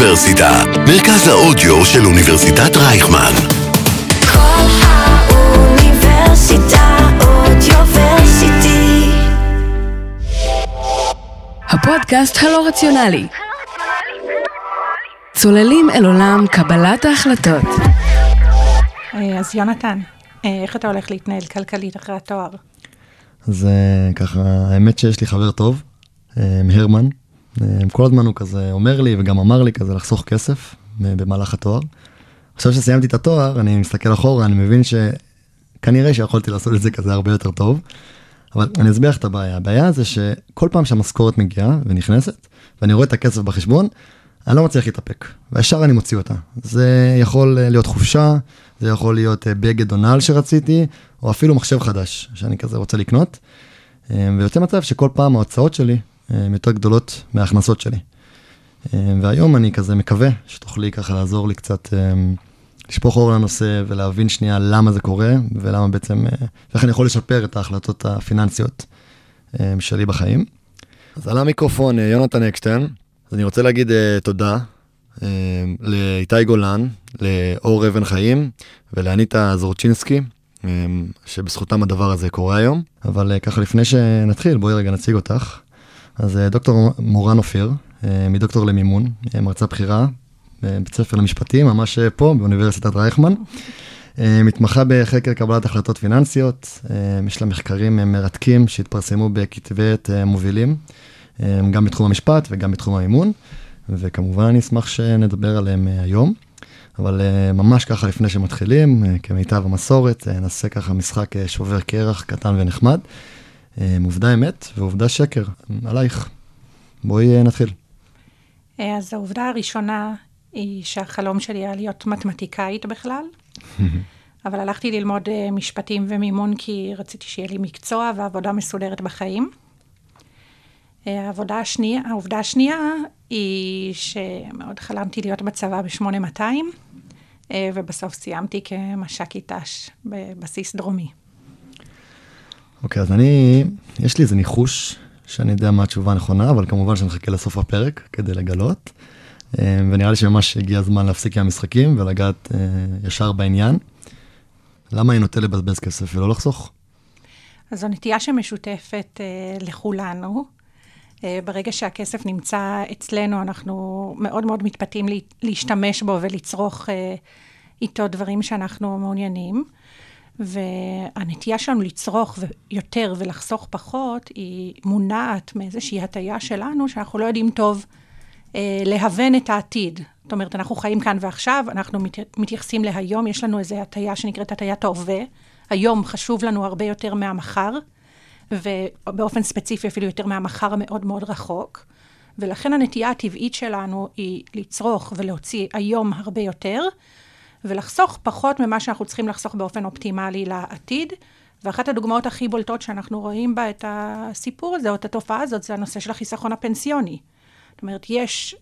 אוניברסיטה, מרכז האודיו של אוניברסיטת רייכמן. כל האוניברסיטה אודיוורסיטי. הפודקאסט הלא רציונלי. צוללים אל עולם קבלת ההחלטות. אז יונתן, איך אתה הולך להתנהל כלכלית אחרי התואר? אז ככה, האמת שיש לי חבר טוב, מהרמן. כל הזמן הוא כזה אומר לי וגם אמר לי כזה לחסוך כסף במהלך התואר. עכשיו שסיימתי את התואר, אני מסתכל אחורה, אני מבין שכנראה שיכולתי לעשות את זה כזה הרבה יותר טוב. אבל אני אסביר את הבעיה. הבעיה זה שכל פעם שהמשכורת מגיעה ונכנסת, ואני רואה את הכסף בחשבון, אני לא מצליח להתאפק, והשאר אני מוציא אותה. זה יכול להיות חופשה, זה יכול להיות בגד או נעל שרציתי, או אפילו מחשב חדש, שאני כזה רוצה לקנות. ויוצא מצב שכל פעם ההוצאות שלי יותר גדולות מההכנסות שלי. והיום אני כזה מקווה שתוכלי ככה לעזור לי קצת לשפוך אור לנושא, ולהבין שנייה למה זה קורה, ולמה בעצם, ואיך אני יכול לשפר את ההחלטות הפיננסיות שלי בחיים. אז על המיקרופון, יונתן אקשטיין. אז אני רוצה להגיד תודה לאיתי גולן, לאור אבן חיים ולעניתה זורצ'ינסקי, שבזכותם הדבר הזה קורה היום. אבל ככה לפני שנתחיל, בואי רגע נציג אותך. אז דוקטור מורן אופיר, מדוקטור למימון, מרצה בחירה, בית ספר למשפטים, ממש פה באוניברסיטת רייכמן. מתמחה בחקר קבלת החלטות פיננסיות, יש לה מחקרים מרתקים שהתפרסמו בכתבי עת מובילים, גם בתחום המשפט וגם בתחום האימון, וכמובן אני אשמח שנדבר עליהם היום, אבל ממש ככה לפני שמתחילים, כמיטב המסורת, נעשה ככה משחק שובר קרח קטן ונחמד, עובדה אמת ועובדה שקר, עלייך. בואי נתחיל. אז העובדה הראשונה היא שהחלום שלי היה להיות מתמטיקאית בכלל, אבל הלכתי ללמוד משפטים ומימון כי רציתי שיהיה לי מקצוע ועבודה מסודרת בחיים. העובדה השנייה היא שמאוד חלמתי להיות בצבא ב-8200, ובסוף סיימתי כמש"ק אית"ש בבסיס דרומי. אוקיי, אז יש לי איזה ניחוש שאני יודע מה התשובה הנכונה, אבל כמובן שנחכה לסוף הפרק כדי לגלות, ונראה לי שממש הגיע הזמן להפסיק עם המשחקים ולגעת ישר בעניין. למה היא נוטה לבזבז כסף ולא לחסוך? אז זו נטייה שמשותפת לכולנו. ברגע שהכסף נמצא אצלנו, אנחנו מאוד מאוד מתפתים להשתמש בו ולצרוך איתו דברים שאנחנו מעוניינים. והנטייה שלנו לצרוך יותר ולחסוך פחות, היא מונעת מאיזושהי הטיה שלנו, שאנחנו לא יודעים טוב להוון את העתיד. זאת אומרת, אנחנו חיים כאן ועכשיו, אנחנו מתייחסים להיום, יש לנו איזו הטיה שנקראת הטיית ההווה. היום חשוב לנו הרבה יותר מהמחר. ובאופן ספציפי אפילו יותר מהמחר מאוד מאוד רחוק, ולכן הנטייה הטבעית שלנו היא לצרוך ולהוציא היום הרבה יותר, ולחסוך פחות ממה שאנחנו צריכים לחסוך באופן אופטימלי לעתיד, ואחת הדוגמאות הכי בולטות שאנחנו רואים בה את הסיפור הזה, או את התופעה הזאת, זה הנושא של החיסכון הפנסיוני. זאת אומרת, יש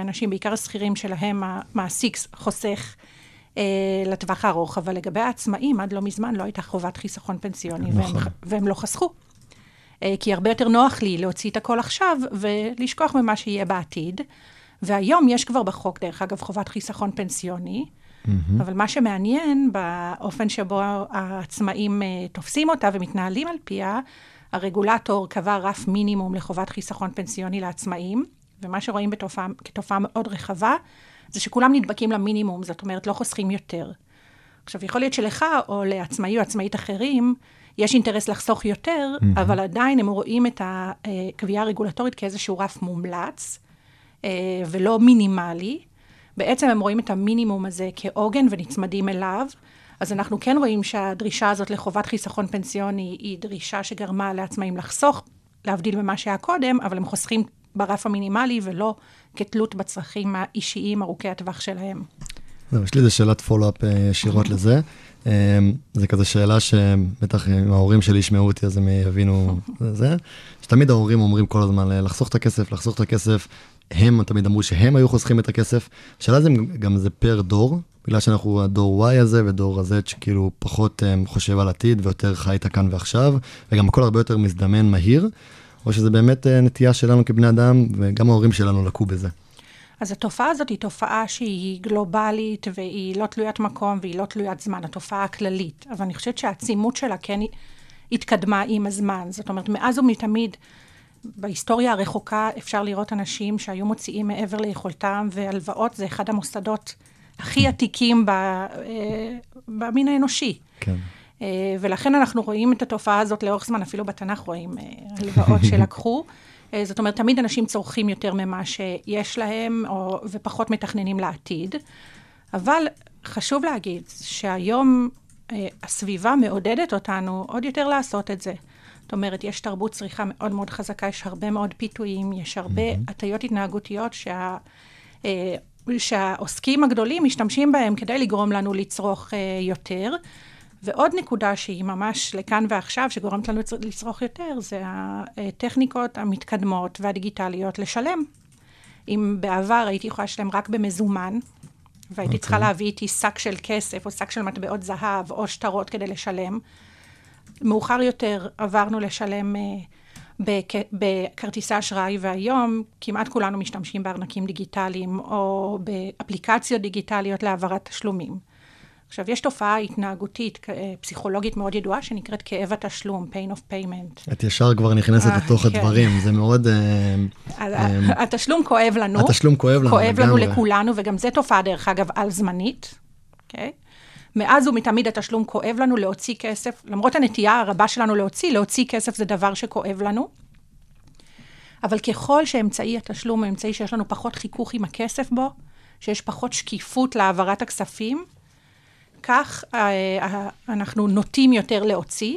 אנשים, בעיקר השכירים שלהם, המעסיק חוסך לטווח הארוך, אבל לגבי העצמאים, עד לא מזמן לא הייתה חובת חיסכון פנסיוני, והם לא חסכו. כי הרבה יותר נוח לי להוציא את הכל עכשיו, ולשכוח ממה שיהיה בעתיד. והיום יש כבר בחוק, דרך אגב, חובת חיסכון פנסיוני, אבל מה שמעניין, באופן שבו העצמאים תופסים אותה ומתנהלים על פיה, הרגולטור קבע רף מינימום לחובת חיסכון פנסיוני לעצמאים, ומה שרואים כתופעה מאוד רחבה, זה שכולם נדבקים למינימום, זאת אומרת, לא חוסכים יותר. עכשיו, יכול להיות שלך, או לעצמאי או עצמאית אחרים, יש אינטרס לחסוך יותר, אבל עדיין הם רואים את הקביעה הרגולטורית כאיזשהו רף מומלץ, ולא מינימלי. בעצם הם רואים את המינימום הזה כעוגן ונצמדים אליו, אז אנחנו כן רואים שהדרישה הזאת לחובת חיסכון פנסיוני, היא דרישה שגרמה לעצמאים לחסוך, להבדיל ממה שהיה קודם, אבל הם חוסכים ברף המינימלי, ולא כתלות בצרכים האישיים ארוכי הטווח שלהם. יש לי איזו שאלת פולו-אפ ישירות לזה. זה כזה שאלה שבטח אם ההורים שלי ישמעו אותי, אז הם יבינו זה. שתמיד ההורים אומרים כל הזמן לחסוך את הכסף. הם תמיד אמרו שהם היו חוסכים את הכסף. השאלה זה גם זה פר דור, בגלל שאנחנו הדור Y הזה ודור הזה, שכאילו פחות חושב על עתיד ויותר חי את הכאן ועכשיו, וגם הכל הרבה יותר מזדמן מהיר. או שזה באמת נטייה שלנו כבני אדם, וגם ההורים שלנו לקו בזה. אז התופעה הזאת היא תופעה שהיא גלובלית, והיא לא תלוית מקום, והיא לא תלוית זמן, התופעה הכללית. אבל אני חושבת שהעצימות שלה כן התקדמה עם הזמן. זאת אומרת, מאז ומתמיד, בהיסטוריה הרחוקה אפשר לראות אנשים שהיו מוציאים מעבר ליכולתם, והלוואות זה אחד המוסדות הכי עתיקים במין האנושי. כן. ולכן אנחנו רואים את התופעה הזאת לאורך זמן, אפילו בתנ"ך רואים הלוואות שלקחו. זאת אומרת, תמיד אנשים צורכים יותר ממה שיש להם, ופחות מתכננים לעתיד. אבל חשוב להגיד שהיום הסביבה מעודדת אותנו עוד יותר לעשות את זה. זאת אומרת, יש תרבות צריכה מאוד מאוד חזקה, יש הרבה מאוד פיתויים, יש הרבה הטיות התנהגותיות שהעוסקים הגדולים משתמשים בהם כדי לגרום לנו לצרוך יותר. ועוד נקודה שהיא ממש לכאן ועכשיו, שגורמת לנו לצרוך יותר, זה הטכניקות המתקדמות והדיגיטליות לשלם. אם בעבר הייתי יכולה לשלם רק במזומן, והייתי צריכה להביא איתי שק של כסף, או שק של מטבעות זהב, או שטרות כדי לשלם, מאוחר יותר עברנו לשלם בכרטיסי אשראי, והיום כמעט כולנו משתמשים בארנקים דיגיטליים, או באפליקציות דיגיטליות להעברת תשלומים. עכשיו, יש תופעה התנהגותית, פסיכולוגית מאוד ידועה, שנקראת כאב התשלום, pain of payment. את ישר כבר נכנסת לתוך הדברים, זה מאוד... התשלום כואב לנו. התשלום כואב לנו. כואב לנו לכולנו, וגם זה תופעה, דרך אגב, על זמנית. מאז ומתמיד התשלום כואב לנו להוציא כסף, למרות הנטייה הרבה שלנו להוציא כסף זה דבר שכואב לנו. אבל ככל שאמצעי התשלום הוא אמצעי שיש לנו פחות חיכוך עם הכסף בו, שיש פחות שקיפות להעברת הכספים, כך אנחנו נוטים יותר להוציא,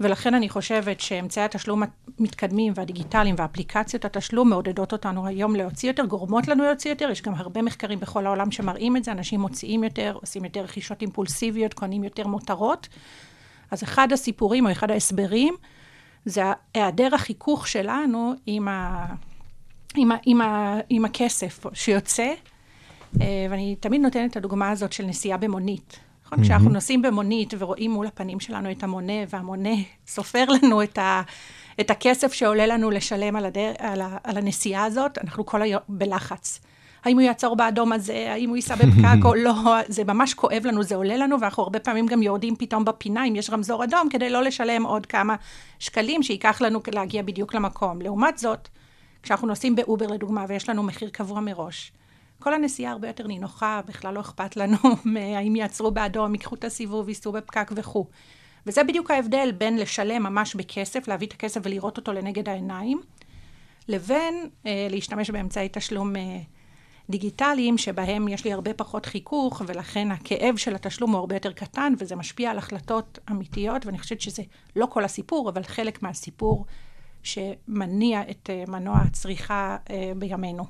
ולכן אני חושבת שאמצעי התשלום המתקדמים והדיגיטליים והאפליקציות התשלום מעודדות אותנו היום להוציא יותר, גורמות לנו להוציא יותר, יש גם הרבה מחקרים בכל העולם שמראים את זה, אנשים מוציאים יותר, עושים יותר רכישות אימפולסיביות, קונים יותר מותרות, אז אחד הסיפורים או אחד ההסברים, זה היעדר החיכוך שלנו עם הכסף שיוצא, ואני תמיד נותנת את הדוגמה הזאת של נסיעה במונית. נכון? כשאנחנו נוסעים במונית ורואים מול הפנים שלנו את המונה, והמונה סופר לנו את הכסף שעולה לנו לשלם על הנסיעה הזאת, אנחנו כל היום בלחץ. האם הוא יעצור באדום הזה, האם הוא ייסע בפקק או לא, זה ממש כואב לנו, זה עולה לנו, ואנחנו הרבה פעמים גם יורדים פתאום בפינה, אם יש רמזור אדום, כדי לא לשלם עוד כמה שקלים שייקח לנו להגיע בדיוק למקום. לעומת זאת, כשאנחנו נוסעים באובר לדוגמה, ויש לנו מחיר קבוע מראש, כל הנסיעה הרבה יותר נינוחה, בכלל לא אכפת לנו, האם יעצרו באדום, יקחו את הסיבוב, ייסעו בפקק וכו'. וזה בדיוק ההבדל בין לשלם ממש בכסף, להביא את הכסף ולראות אותו לנגד העיניים, לבין להשתמש באמצעי תשלום דיגיטליים, שבהם יש לי הרבה פחות חיכוך, ולכן הכאב של התשלום הוא הרבה יותר קטן, וזה משפיע על החלטות אמיתיות, ואני חושבת שזה לא כל הסיפור, אבל חלק מהסיפור שמניע את מנוע הצריכה בימינו.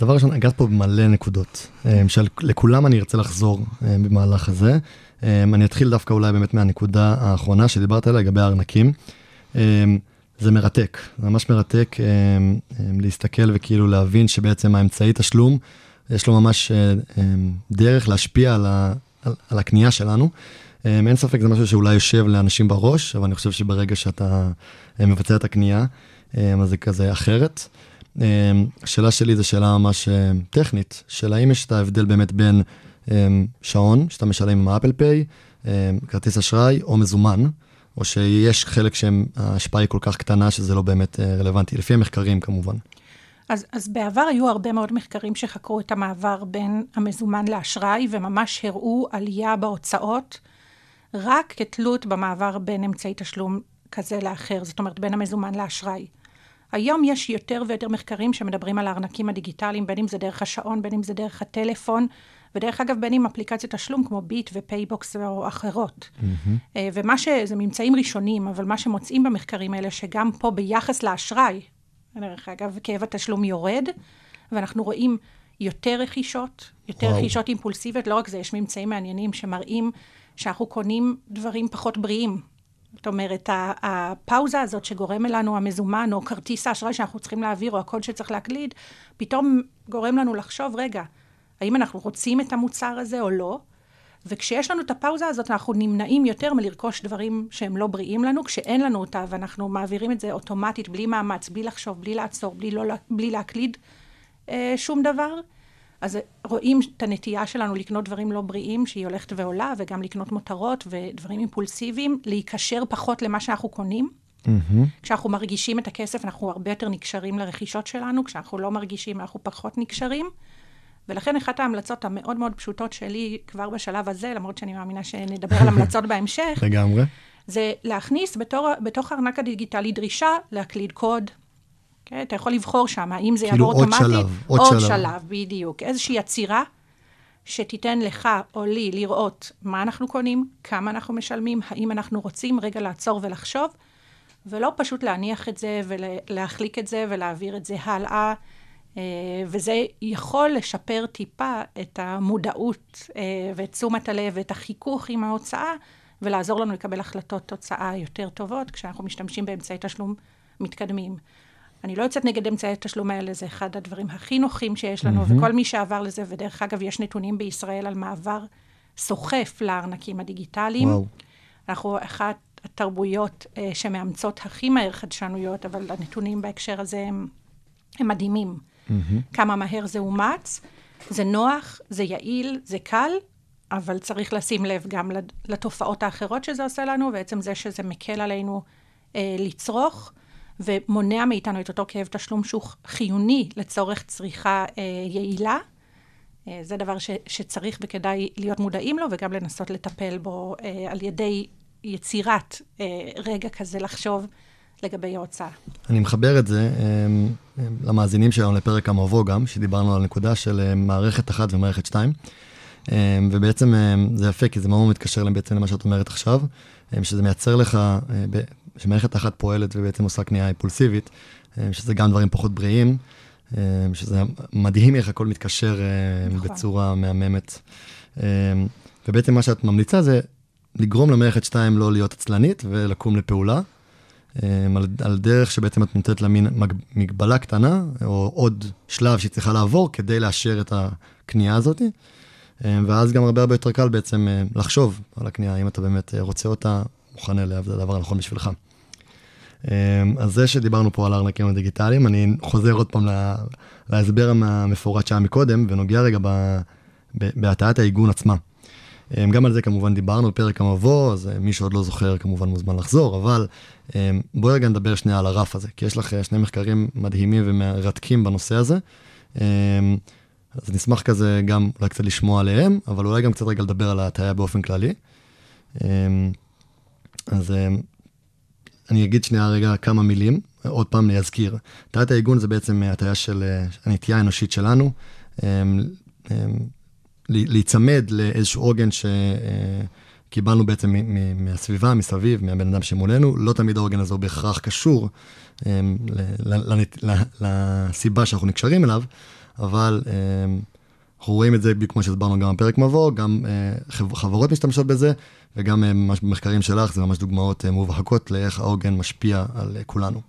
דבר ראשון, הגעת פה במלא נקודות, שלכולם אני ארצה לחזור במהלך הזה. אני אתחיל דווקא אולי באמת מהנקודה האחרונה שדיברת עליה, לגבי הארנקים. זה מרתק, ממש מרתק להסתכל וכאילו להבין שבעצם האמצעי תשלום, יש לו ממש דרך להשפיע על הקנייה שלנו. אין ספק, זה משהו שאולי יושב לאנשים בראש, אבל אני חושב שברגע שאתה מבצע את הקנייה, אז זה כזה אחרת. השאלה שלי זו שאלה ממש טכנית, שאלה אם יש את ההבדל באמת בין שעון, שאתה משלם עם האפל פיי, כרטיס אשראי או מזומן, או שיש חלק שההשפעה היא כל כך קטנה שזה לא באמת רלוונטי, לפי המחקרים כמובן. אז בעבר היו הרבה מאוד מחקרים שחקרו את המעבר בין המזומן לאשראי, וממש הראו עלייה בהוצאות, רק כתלות במעבר בין אמצעי תשלום כזה לאחר, זאת אומרת בין המזומן לאשראי. היום יש יותר ויותר מחקרים שמדברים על הארנקים הדיגיטליים, בין אם זה דרך השעון, בין אם זה דרך הטלפון, ודרך אגב, בין אם אפליקציות תשלום כמו ביט ופייבוקס או אחרות. ומה שזה ממצאים ראשונים, אבל מה שמוצאים במחקרים האלה, שגם פה ביחס לאשראי, דרך אגב, כאב התשלום יורד, ואנחנו רואים יותר רכישות, יותר רכישות אימפולסיביות, לא רק זה, יש ממצאים מעניינים שמראים שאנחנו קונים דברים פחות בריאים. זאת אומרת, הפאוזה הזאת שגורם לנו המזומן, או כרטיס האשראי שאנחנו צריכים להעביר, או הקוד שצריך להקליד, פתאום גורם לנו לחשוב, רגע, האם אנחנו רוצים את המוצר הזה או לא? וכשיש לנו את הפאוזה הזאת, אנחנו נמנעים יותר מלרכוש דברים שהם לא בריאים לנו, כשאין לנו אותה, ואנחנו מעבירים את זה אוטומטית, בלי מאמץ, בלי לחשוב, בלי לעצור, בלי להקליד, שום דבר. אז רואים את הנטייה שלנו לקנות דברים לא בריאים, שהיא הולכת ועולה, וגם לקנות מותרות ודברים אימפולסיביים, להיקשר פחות למה שאנחנו קונים. כשאנחנו מרגישים את הכסף, אנחנו הרבה יותר נקשרים לרכישות שלנו, כשאנחנו לא מרגישים, אנחנו פחות נקשרים. ולכן אחת ההמלצות המאוד מאוד פשוטות שלי, כבר בשלב הזה, למרות שאני מאמינה שנדבר על המלצות בהמשך, לגמרי. זה להכניס בתוך הארנק הדיגיטלי דרישה להקליד קוד. אתה יכול לבחור שם, האם זה יעבור אוטומטית, עוד שלב, בדיוק. איזושהי יצירה שתיתן לך או לי לראות מה אנחנו קונים, כמה אנחנו משלמים, האם אנחנו רוצים רגע לעצור ולחשוב, ולא פשוט להניח את זה ולהחליק את זה ולהעביר את זה הלאה, וזה יכול לשפר טיפה את המודעות ואת תשומת הלב ואת החיכוך עם ההוצאה, ולעזור לנו לקבל החלטות תוצאה יותר טובות, כשאנחנו משתמשים באמצעי תשלום מתקדמים. אני לא יוצאת נגד אמצעי התשלום האלה, זה אחד הדברים הכי נוחים שיש לנו, וכל מי שעבר לזה, ודרך אגב, יש נתונים בישראל על מעבר סוחף לארנקים הדיגיטליים. וואו. אנחנו אחת התרבויות שמאמצות הכי מהר חדשנויות, אבל הנתונים בהקשר הזה הם מדהימים. כמה מהר זה אומץ, זה נוח, זה יעיל, זה קל, אבל צריך לשים לב גם לתופעות האחרות שזה עושה לנו, בעצם זה שזה מקל עלינו לצרוך, ומונע מאיתנו את אותו כאב תשלום שהוא חיוני לצורך צריכה יעילה. זה דבר שצריך וכדאי להיות מודעים לו, וגם לנסות לטפל בו על ידי יצירת רגע כזה לחשוב לגבי ההוצאה. אני מחבר את זה למאזינים שלנו לפרק המבוא גם, שדיברנו על נקודה של מערכת אחת ומערכת שתיים. ובעצם זה יפה, כי זה מאוד מתקשר בעצם למה שאת אומרת עכשיו, שזה מייצר לך... שמערכת אחת פועלת ובעצם עושה קנייה אימפולסיבית, שזה גם דברים פחות בריאים, שזה מדהים איך הכל מתקשר בצורה מהממת. ובעצם מה שאת ממליצה זה לגרום למערכת שתיים לא להיות עצלנית ולקום לפעולה, על דרך שבעצם את נותנת לה מין מגבלה קטנה, או עוד שלב שהיא צריכה לעבור כדי לאשר את הקנייה הזאת, ואז גם הרבה הרבה יותר קל בעצם לחשוב על הקנייה, אם אתה באמת רוצה אותה, מוכן אליה, וזה הדבר הנכון בשבילך. אז זה שדיברנו פה על הארנקים הדיגיטליים, אני חוזר עוד פעם להסבר המפורט שעה מקודם, ונוגע רגע בהטעת העיגון עצמה. גם על זה כמובן דיברנו, פרק המבוא, אז מי שעוד לא זוכר כמובן מוזמן לחזור, אבל בואי רגע נדבר שנייה על הרף הזה, כי יש לך שני מחקרים מדהימים ומרתקים בנושא הזה, אז נשמח כזה גם אולי קצת לשמוע עליהם, אבל אולי גם קצת רגע לדבר על ההטעיה באופן כללי. אז אני אגיד שנייה רגע כמה מילים, עוד פעם להזכיר. הטעיית העיגון זה בעצם הטעיה של הנטייה האנושית שלנו, להיצמד לאיזשהו עוגן שקיבלנו בעצם מהסביבה, מסביב, מהבן אדם שמולנו. לא תמיד העוגן הזה הוא בהכרח קשור לסיבה שאנחנו נקשרים אליו, אבל... אנחנו רואים את זה, כמו שהסברנו גם בפרק מבוא, גם חברות משתמשות בזה, וגם במחקרים שלך, זה ממש דוגמאות מובהקות לאיך העוגן משפיע על כולנו.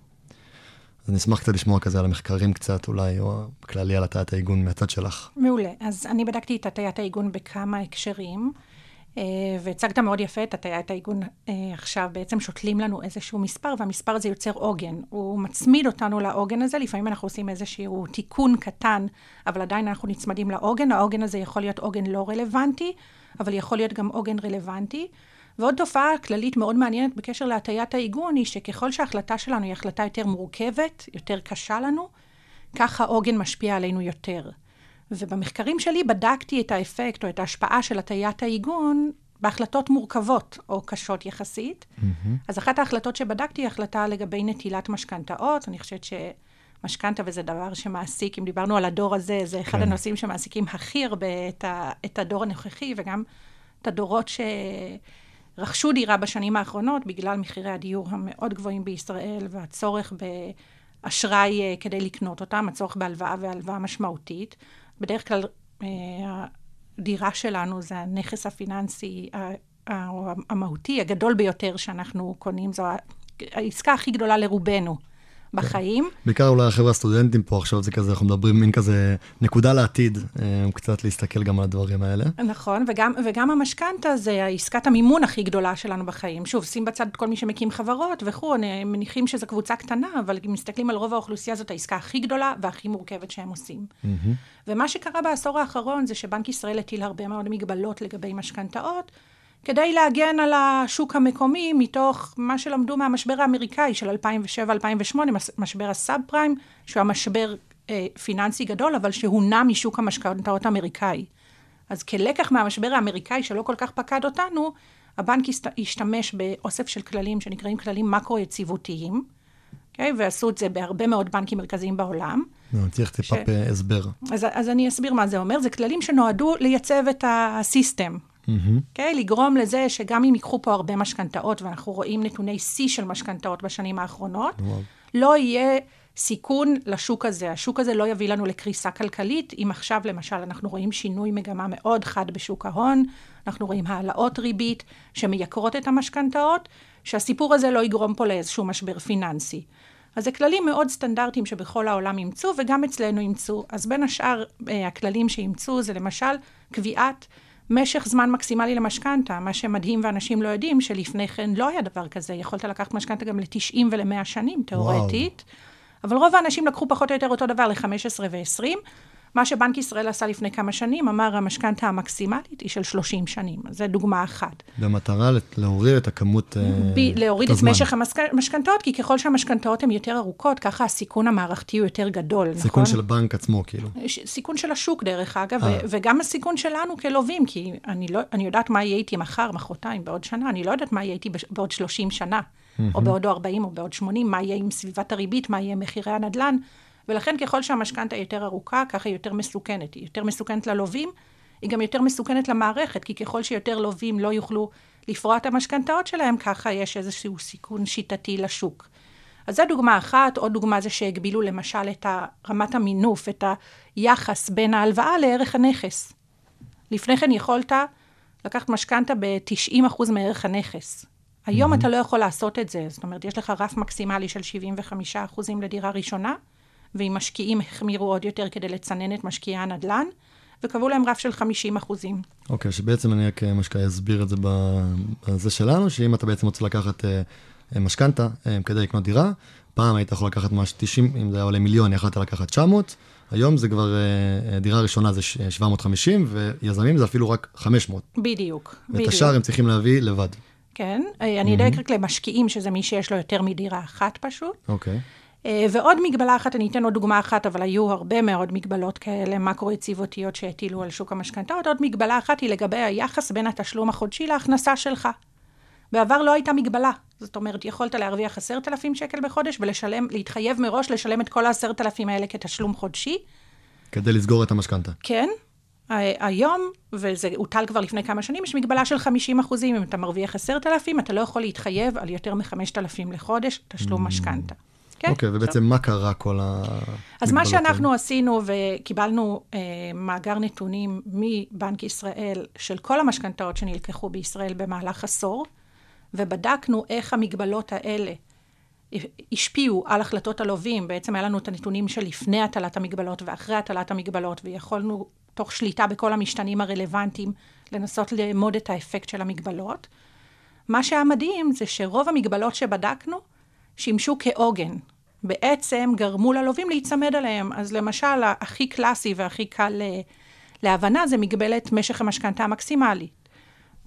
אז נשמח קצת לשמוע כזה על המחקרים קצת אולי, או בכללי על הטעיית העיגון מהצד שלך. מעולה. אז אני בדקתי את הטעיית העיגון בכמה הקשרים, והצגת מאוד יפה את הטעיית העיגון עכשיו, בעצם שותלים לנו איזשהו מספר, והמספר הזה יוצר עוגן. הוא מצמיד אותנו לעוגן הזה, לפעמים אנחנו עושים איזשהו תיקון קטן, אבל עדיין אנחנו נצמדים לעוגן. העוגן הזה יכול להיות עוגן לא רלוונטי, אבל יכול להיות גם עוגן רלוונטי. ועוד תופעה כללית מאוד מעניינת בקשר להטעיית העיגון, היא שככל שההחלטה שלנו היא החלטה יותר מורכבת, יותר קשה לנו, כך העוגן משפיע עלינו יותר. ובמחקרים שלי בדקתי את האפקט או את ההשפעה של הטעיית העיגון בהחלטות מורכבות או קשות יחסית. אז אחת ההחלטות שבדקתי היא החלטה לגבי נטילת משכנתאות. אני חושבת שמשכנתה, וזה דבר שמעסיק, אם דיברנו על הדור הזה, זה אחד הנושאים שמעסיקים הכי הרבה את הדור הנוכחי, וגם את הדורות שרכשו דירה בשנים האחרונות, בגלל מחירי הדיור המאוד גבוהים בישראל, והצורך באשראי כדי לקנות אותם, הצורך בהלוואה והלוואה משמעותית. בדרך כלל, הדירה שלנו זה הנכס הפיננסי המהותי הגדול ביותר שאנחנו קונים. זו העסקה הכי גדולה לרובנו, בחיים. בעיקר אולי החבר'ה הסטודנטים פה עכשיו זה כזה, אנחנו מדברים מין כזה נקודה לעתיד, קצת להסתכל גם על הדברים האלה. נכון, וגם המשכנתא זה עסקת המימון הכי גדולה שלנו בחיים. שוב, שים בצד כל מי שמקים חברות וכו', מניחים שזו קבוצה קטנה, אבל מסתכלים על רוב האוכלוסייה זאת העסקה הכי גדולה והכי מורכבת שהם עושים. ומה שקרה בעשור האחרון זה שבנק ישראל הטיל הרבה מאוד מגבלות לגבי משכנתאות, כדי להגן על השוק המקומי מתוך מה שלמדו מהמשבר האמריקאי של 2007-2008, משבר הסאב פריים, שהוא המשבר פיננסי גדול, אבל שהונע משוק המשכנתאות האמריקאי. אז כלקח מהמשבר האמריקאי שלא כל כך פקד אותנו, הבנק השתמש באוסף של כללים שנקראים כללים מקרו-יציבותיים, ועשו את זה בהרבה מאוד בנקים מרכזיים בעולם. צריך טיפה הסבר. אז אני אסביר מה זה אומר. זה כללים שנועדו לייצב את הסיסטם. לגרום לזה שגם אם ייקחו פה הרבה משכנתאות, ואנחנו רואים נתוני C של משכנתאות בשנים האחרונות, לא יהיה סיכון לשוק הזה. השוק הזה לא יביא לנו לקריסה כלכלית. אם עכשיו, למשל, אנחנו רואים שינוי מגמה מאוד חד בשוק ההון, אנחנו רואים העלאות ריבית שמייקרות את המשכנתאות, שהסיפור הזה לא יגרום פה לאיזשהו משבר פיננסי. אז זה כללים מאוד סטנדרטיים שבכל העולם ימצאו, וגם אצלנו ימצאו. אז בין השאר, הכללים שימצאו זה למשל קביעת משך זמן מקסימלי למשכנתה, מה שמדהים ואנשים לא יודעים, שלפני כן לא היה דבר כזה. יכולת לקחת משכנתה גם ל-90 ול-100 שנים, תיאורטית. אבל רוב האנשים לקחו פחות או יותר אותו דבר ל-15 ו-20. מה שבנק ישראל עשה לפני כמה שנים, אמר המשכנתה המקסימלית היא של 30 שנים. זו דוגמה אחת. במטרה להוריד את הכמות, להוריד את משך המשכנתאות, כי ככל שהמשכנתאות הן יותר ארוכות, ככה הסיכון המערכתי הוא יותר גדול. סיכון של הבנק עצמו, כאילו. סיכון של השוק, דרך אגב, וגם הסיכון שלנו כלווים, כי אני יודעת מה יהיה איתי מחר, מחרתיים, בעוד שנה, אני לא יודעת מה יהיה איתי בעוד 30 שנה, או בעוד 40, או בעוד 80, מה יהיה עם סביבת הריבית, מה יהיה עם מחירי הנדל"ן. ולכן ככל שהמשכנתא יותר ארוכה, ככה היא יותר מסוכנת. היא יותר מסוכנת ללווים, היא גם יותר מסוכנת למערכת, כי ככל שיותר לווים לא יוכלו לפרוע את המשכנתאות שלהם, ככה יש איזשהו סיכון שיטתי לשוק. אז זו דוגמה אחת, עוד דוגמה זה שהגבילו למשל את רמת המינוף, את היחס בין ההלוואה לערך הנכס. לפני כן יכולת לקחת משכנתא ב-90% מערך הנכס. היום אתה לא יכול לעשות את זה, זאת אומרת, יש לך רף מקסימלי של 75% לדירה ראשונה, ואם משקיעים החמירו עוד יותר כדי לצנן את משקיעי הנדל"ן, וקבעו להם רף של 50%. אוקיי, שבעצם אני כמשקיע אסביר את זה בזה שלנו, שאם אתה בעצם רוצה לקחת משכנתא כדי לקנות דירה, פעם היית יכול לקחת משהו 90, אם זה היה עולה מיליון, יכולת לקחת 900, היום זה כבר, דירה ראשונה זה 750, ויזמים זה אפילו רק 500. בדיוק. ואת השאר הם צריכים להביא לבד. כן, אני אדייק רק למשקיעים, שזה מי שיש לו יותר מדירה אחת פשוט. אוקיי. ועוד מגבלה אחת, אני אתן עוד דוגמה אחת, אבל היו הרבה מאוד מגבלות כאלה, מקרו-יציבותיות שהטילו על שוק המשכנתאות. עוד מגבלה אחת היא לגבי היחס בין התשלום החודשי להכנסה שלך. בעבר לא הייתה מגבלה. זאת אומרת, יכולת להרוויח 10,000 שקל בחודש, ולהתחייב מראש לשלם את כל ה10,000 האלה כתשלום חודשי. כדי לסגור את המשכנתה. כן. היום, וזה הוטל כבר לפני כמה שנים, יש מגבלה של 50%. אם אתה מרוויח 10,000, אתה לא יכול להתחייב על יותר מ-5,000 לחודש, תשלום משכנתה. אוקיי, ובעצם מה קרה כל המגבלות? אז מה שאנחנו עשינו וקיבלנו מאגר נתונים מבנק ישראל של כל המשכנתאות שנלקחו בישראל במהלך עשור, ובדקנו איך המגבלות האלה השפיעו על החלטות הלווים. בעצם היה לנו את הנתונים שלפני הטלת המגבלות ואחרי הטלת המגבלות, ויכולנו תוך שליטה בכל המשתנים הרלוונטיים לנסות למוד את האפקט של המגבלות. מה שהמדהים זה שרוב המגבלות שבדקנו, שימשו כעוגן. בעצם גרמו ללווים להיצמד עליהם. אז למשל, הכי קלאסי והכי קל להבנה, זה מגבלת משך המשכנתה המקסימלית.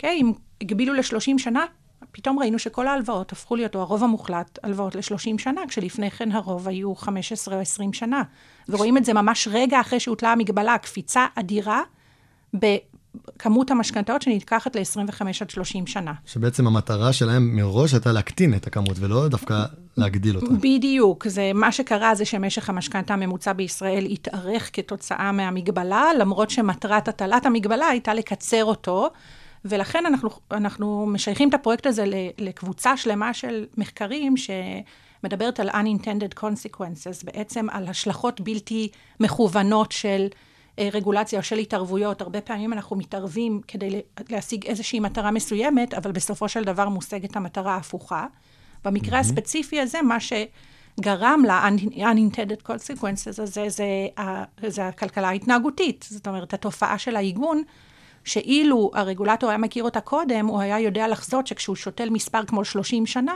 אם הגבילו ל-30 שנה, פתאום ראינו שכל ההלוואות הפכו להיות, או הרוב המוחלט, הלוואות ל-30 שנה, כשלפני כן הרוב היו 15 או 20 שנה. ורואים את זה ממש רגע אחרי שהוטלה המגבלה, קפיצה אדירה, כמות המשכנתאות שנתקחת ל-25 עד 30 שנה. שבעצם המטרה שלהם מראש הייתה להקטין את הכמות, ולא דווקא להגדיל אותה. בדיוק. זה מה שקרה זה שמשך המשכנתה הממוצע בישראל התארך כתוצאה מהמגבלה, למרות שמטרת הטלת המגבלה הייתה לקצר אותו, ולכן אנחנו משייכים את הפרויקט הזה לקבוצה שלמה של מחקרים שמדברת על unintended consequences, בעצם על השלכות בלתי מכוונות של רגולציה או של התערבויות. הרבה פעמים אנחנו מתערבים כדי להשיג איזושהי מטרה מסוימת, אבל בסופו של דבר מושגת המטרה ההפוכה. במקרה הספציפי הזה, מה גרם לה, unintended consequences, הזה, זה הכלכלה ההתנהגותית. זאת אומרת, התופעה של העיגון, שאילו הרגולטור היה מכיר אותה קודם, הוא היה יודע לחזות שכשהוא שותל מספר כמו 30 שנה,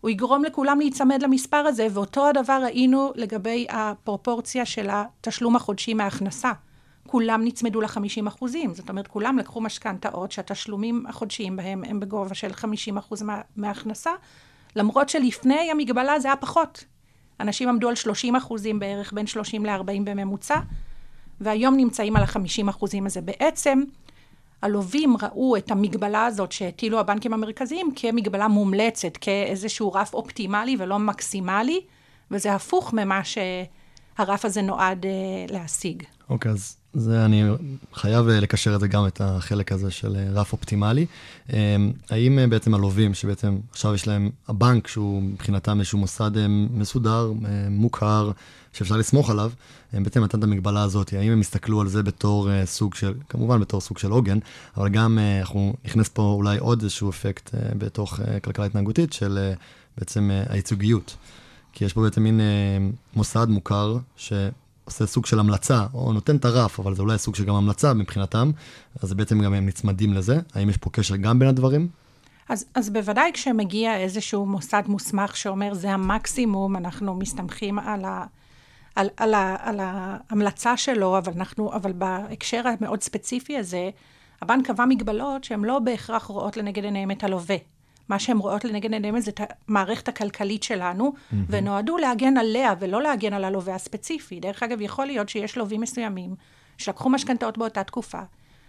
הוא יגרום לכולם להיצמד למספר הזה, ואותו הדבר ראינו לגבי הפרופורציה של התשלום החודשי מההכנסה. כולם נצמדו ל-50%, זאת אומרת, כולם לקחו משכנתאות שהתשלומים החודשיים בהם הם בגובה של 50% מההכנסה, למרות שלפני המגבלה זה היה פחות. אנשים עמדו על 30% בערך, בין 30-40 בממוצע, והיום נמצאים על 50% הזה. בעצם, הלווים ראו את המגבלה הזאת שהטילו הבנקים המרכזיים כמגבלה מומלצת, כאיזשהו רף אופטימלי ולא מקסימלי, וזה הפוך ממה שהרף הזה נועד להשיג. אוקיי, אז זה, אני חייב לקשר את זה גם את החלק הזה של רף אופטימלי. האם בעצם הלווים שבעצם עכשיו יש להם הבנק שהוא מבחינתם איזשהו מוסד מסודר, מוכר, שאפשר לסמוך עליו, הם בעצם נתן את המגבלה הזאת, האם הם הסתכלו על זה בתור סוג של, כמובן בתור סוג של עוגן, אבל גם אנחנו נכנס פה אולי עוד איזשהו אפקט בתוך כלכלה התנהגותית של בעצם הייצוגיות. כי יש פה בעצם מין מוסד מוכר ש... עושה סוג של המלצה, או נותן את הרף, אבל זה אולי סוג של גם המלצה מבחינתם, אז בעצם גם הם נצמדים לזה. האם יש פה קשר גם בין הדברים? אז בוודאי כשמגיע איזשהו מוסד מוסמך שאומר, זה המקסימום, אנחנו מסתמכים על ההמלצה שלו, אבל בהקשר המאוד ספציפי הזה, הבנק קבע מגבלות שהן לא בהכרח רואות לנגד עיניהם את הלווה. מה שהן רואות לנגד עיניהם זה את המערכת הכלכלית שלנו, ונועדו להגן עליה ולא להגן על הלווה הספציפי. דרך אגב, יכול להיות שיש לווים מסוימים שלקחו משכנתאות באותה תקופה,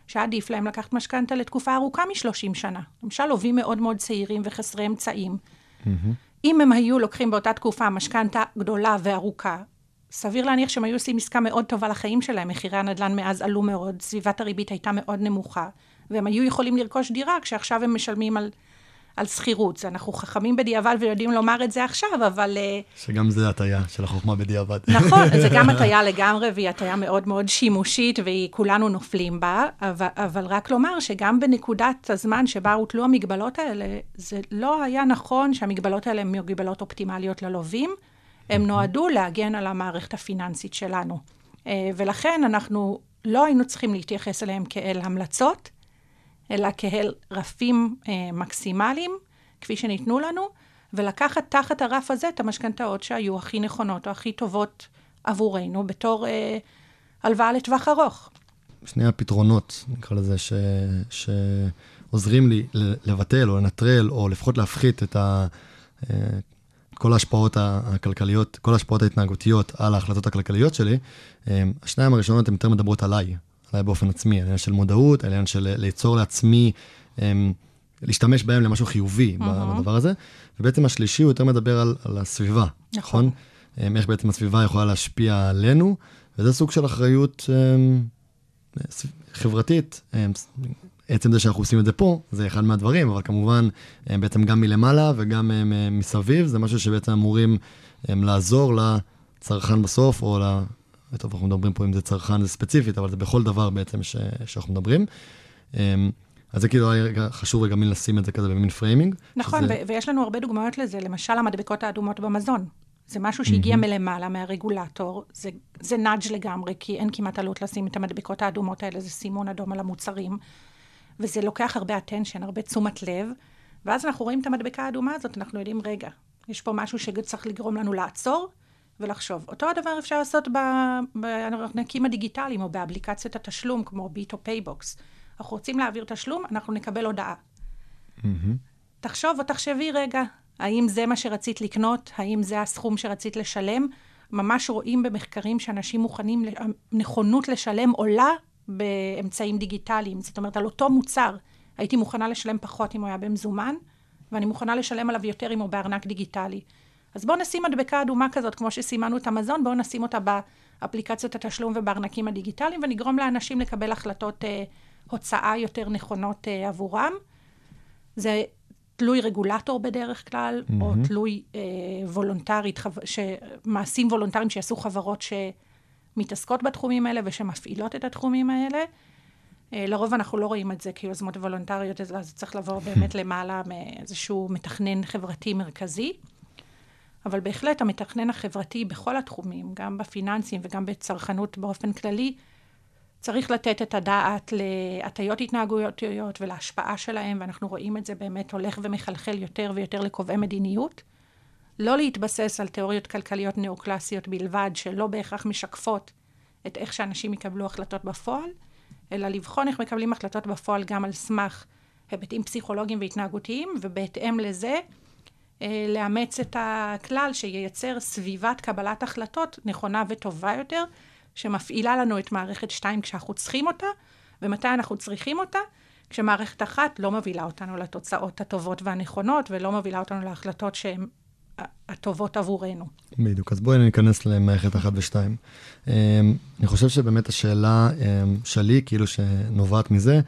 שעדיף להם לקחת משכנתה לתקופה ארוכה מ-30 שנה. למשל, לווים מאוד מאוד צעירים וחסרי אמצעים. אם הם היו לוקחים באותה תקופה משכנתה גדולה וארוכה, סביר להניח שהם היו עושים עסקה מאוד טובה לחיים שלהם. מחירי הנדל"ן מאז עלו מאוד, סביבת הריבית הייתה מאוד נמוכה, והם היו יכולים לרכוש דירה, כשעכשיו הם משלמים על שכירות. אנחנו חכמים בדיעבד ויודעים לומר את זה עכשיו, אבל... שגם זה הטעיה של החוכמה בדיעבד. נכון, זה גם הטעיה לגמרי, והיא הטעיה מאוד מאוד שימושית, וכולנו נופלים בה, אבל רק לומר שגם בנקודת הזמן שבה הוטלו המגבלות האלה, זה לא היה נכון שהמגבלות האלה הן מגבלות אופטימליות ללווים, הם נועדו להגן על המערכת הפיננסית שלנו. ולכן אנחנו לא היינו צריכים להתייחס אליהם כאל המלצות, אלא כאל רפים מקסימליים, כפי שניתנו לנו, ולקחת תחת הרף הזה את המשכנתאות שהיו הכי נכונות או הכי טובות עבורנו, בתור הלוואה לטווח ארוך. שני הפתרונות, נקרא לזה, שעוזרים לי לבטל או לנטרל, או לפחות להפחית את כל ההשפעות הכלכליות, כל ההשפעות ההתנהגותיות על ההחלטות הכלכליות שלי, השניים הראשונות הן יותר מדברות עליי. עליי באופן עצמי, העניין של מודעות, העניין של ליצור לעצמי, להשתמש בהם למשהו חיובי בדבר הזה, ובעצם השלישי הוא יותר מדבר על הסביבה, נכון? איך בעצם הסביבה יכולה להשפיע עלינו, וזה סוג של אחריות חברתית, עצם זה שאנחנו עושים את זה פה, זה אחד מהדברים, אבל כמובן, בעצם גם מלמעלה וגם מסביב, זה משהו שבעצם אמורים לעזור לצרכן בסוף, או טוב, אנחנו מדברים פה אם זה צרכן, זה ספציפית, אבל זה בכל דבר בעצם שאנחנו מדברים. אז זה כאילו חשוב רגע מין לשים את זה כזה במין פריימינג. נכון, שזה... ויש לנו הרבה דוגמאות לזה, למשל המדבקות האדומות במזון. זה משהו שהגיע מלמעלה מהרגולטור, זה נאג' לגמרי, כי אין כמעט עלות לשים את המדבקות האדומות האלה, זה סימון אדום על המוצרים, וזה לוקח הרבה attention, הרבה תשומת לב, ואז אנחנו רואים את המדבקה האדומה הזאת, אנחנו יודעים, רגע, יש פה משהו שצריך לגרום לנו לעצור, ולחשוב. אותו הדבר אפשר לעשות בנקים הדיגיטליים, או באפליקציות התשלום, כמו ביט או פייבוקס. אנחנו רוצים להעביר תשלום, אנחנו נקבל הודעה. תחשוב או תחשבי רגע, האם זה מה שרצית לקנות, האם זה הסכום שרצית לשלם. ממש רואים במחקרים שאנשים מוכנים, נכונות לשלם עולה באמצעים דיגיטליים. זאת אומרת, על אותו מוצר, הייתי מוכנה לשלם פחות אם הוא היה במזומן, ואני מוכנה לשלם עליו יותר אם הוא בארנק דיגיטלי. אז בואו נשים מדבקה אדומה כזאת, כמו שסימנו את המזון, בואו נשים אותה באפליקציות התשלום ובארנקים הדיגיטליים, ונגרום לאנשים לקבל החלטות הוצאה יותר נכונות עבורם. זה תלוי רגולטור בדרך כלל, או תלוי וולונטרית, מעשים וולונטריים שיעשו חברות שמתעסקות בתחומים האלה, ושמפעילות את התחומים האלה. לרוב אנחנו לא רואים את זה כיוזמות וולונטריות, אז צריך לבוא באמת למעלה מאיזשהו מתכנן חברתי מרכזי. אבל בהחלט המתכנן החברתי בכל התחומים, גם בפיננסים וגם בצרכנות באופן כללי, צריך לתת את הדעת להטיות התנהגויות ולהשפעה שלהם, ואנחנו רואים את זה באמת הולך ומחלחל יותר ויותר לקובעי מדיניות. לא להתבסס על תיאוריות כלכליות נאו-קלאסיות בלבד, שלא בהכרח משקפות את איך שאנשים יקבלו החלטות בפועל, אלא לבחון איך מקבלים החלטות בפועל גם על סמך היבטים פסיכולוגיים והתנהגותיים, ובהתאם לזה לאמץ את הכלל שייצר סביבת קבלת החלטות נכונה וטובה יותר, שמפעילה לנו את מערכת 2 כשאנחנו צריכים אותה, ומתי אנחנו צריכים אותה, כשמערכת 1 לא מובילה אותנו לתוצאות הטובות והנכונות, ולא מובילה אותנו להחלטות שהן הטובות עבורנו. בדיוק, אז בואי ניכנס למערכת 1 ו-2. אני חושב שבאמת השאלה שלי, כאילו שנובעת מזה,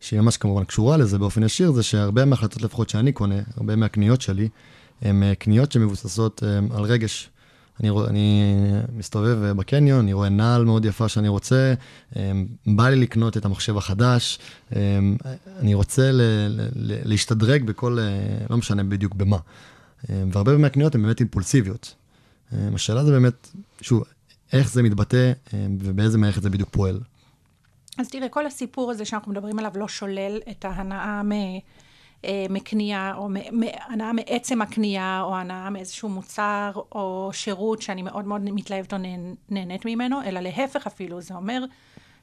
שהיא ממש כמובן קשורה לזה באופן ישיר, זה שהרבה מההחלטות לפחות שאני קונה, הרבה מהקניות שלי, הן קניות שמבוססות על רגש. אני מסתובב בקניון, אני רואה נעל מאוד יפה שאני רוצה, בא לי לקנות את המחשב החדש, אני רוצה להשתדרג בכל, לא משנה בדיוק במה. והרבה מהקניות הן באמת אימפולסיביות. השאלה זה באמת, שוב, איך זה מתבטא ובאיזה מערכת זה בדיוק פועל. אז תראה, כל הסיפור הזה שאנחנו מדברים עליו לא שולל את ההנאה מקנייה, או הנאה מעצם הקנייה, או הנאה מאיזשהו מוצר או שירות שאני מאוד מאוד מתלהבת או נהנית ממנו, אלא להפך אפילו. זה אומר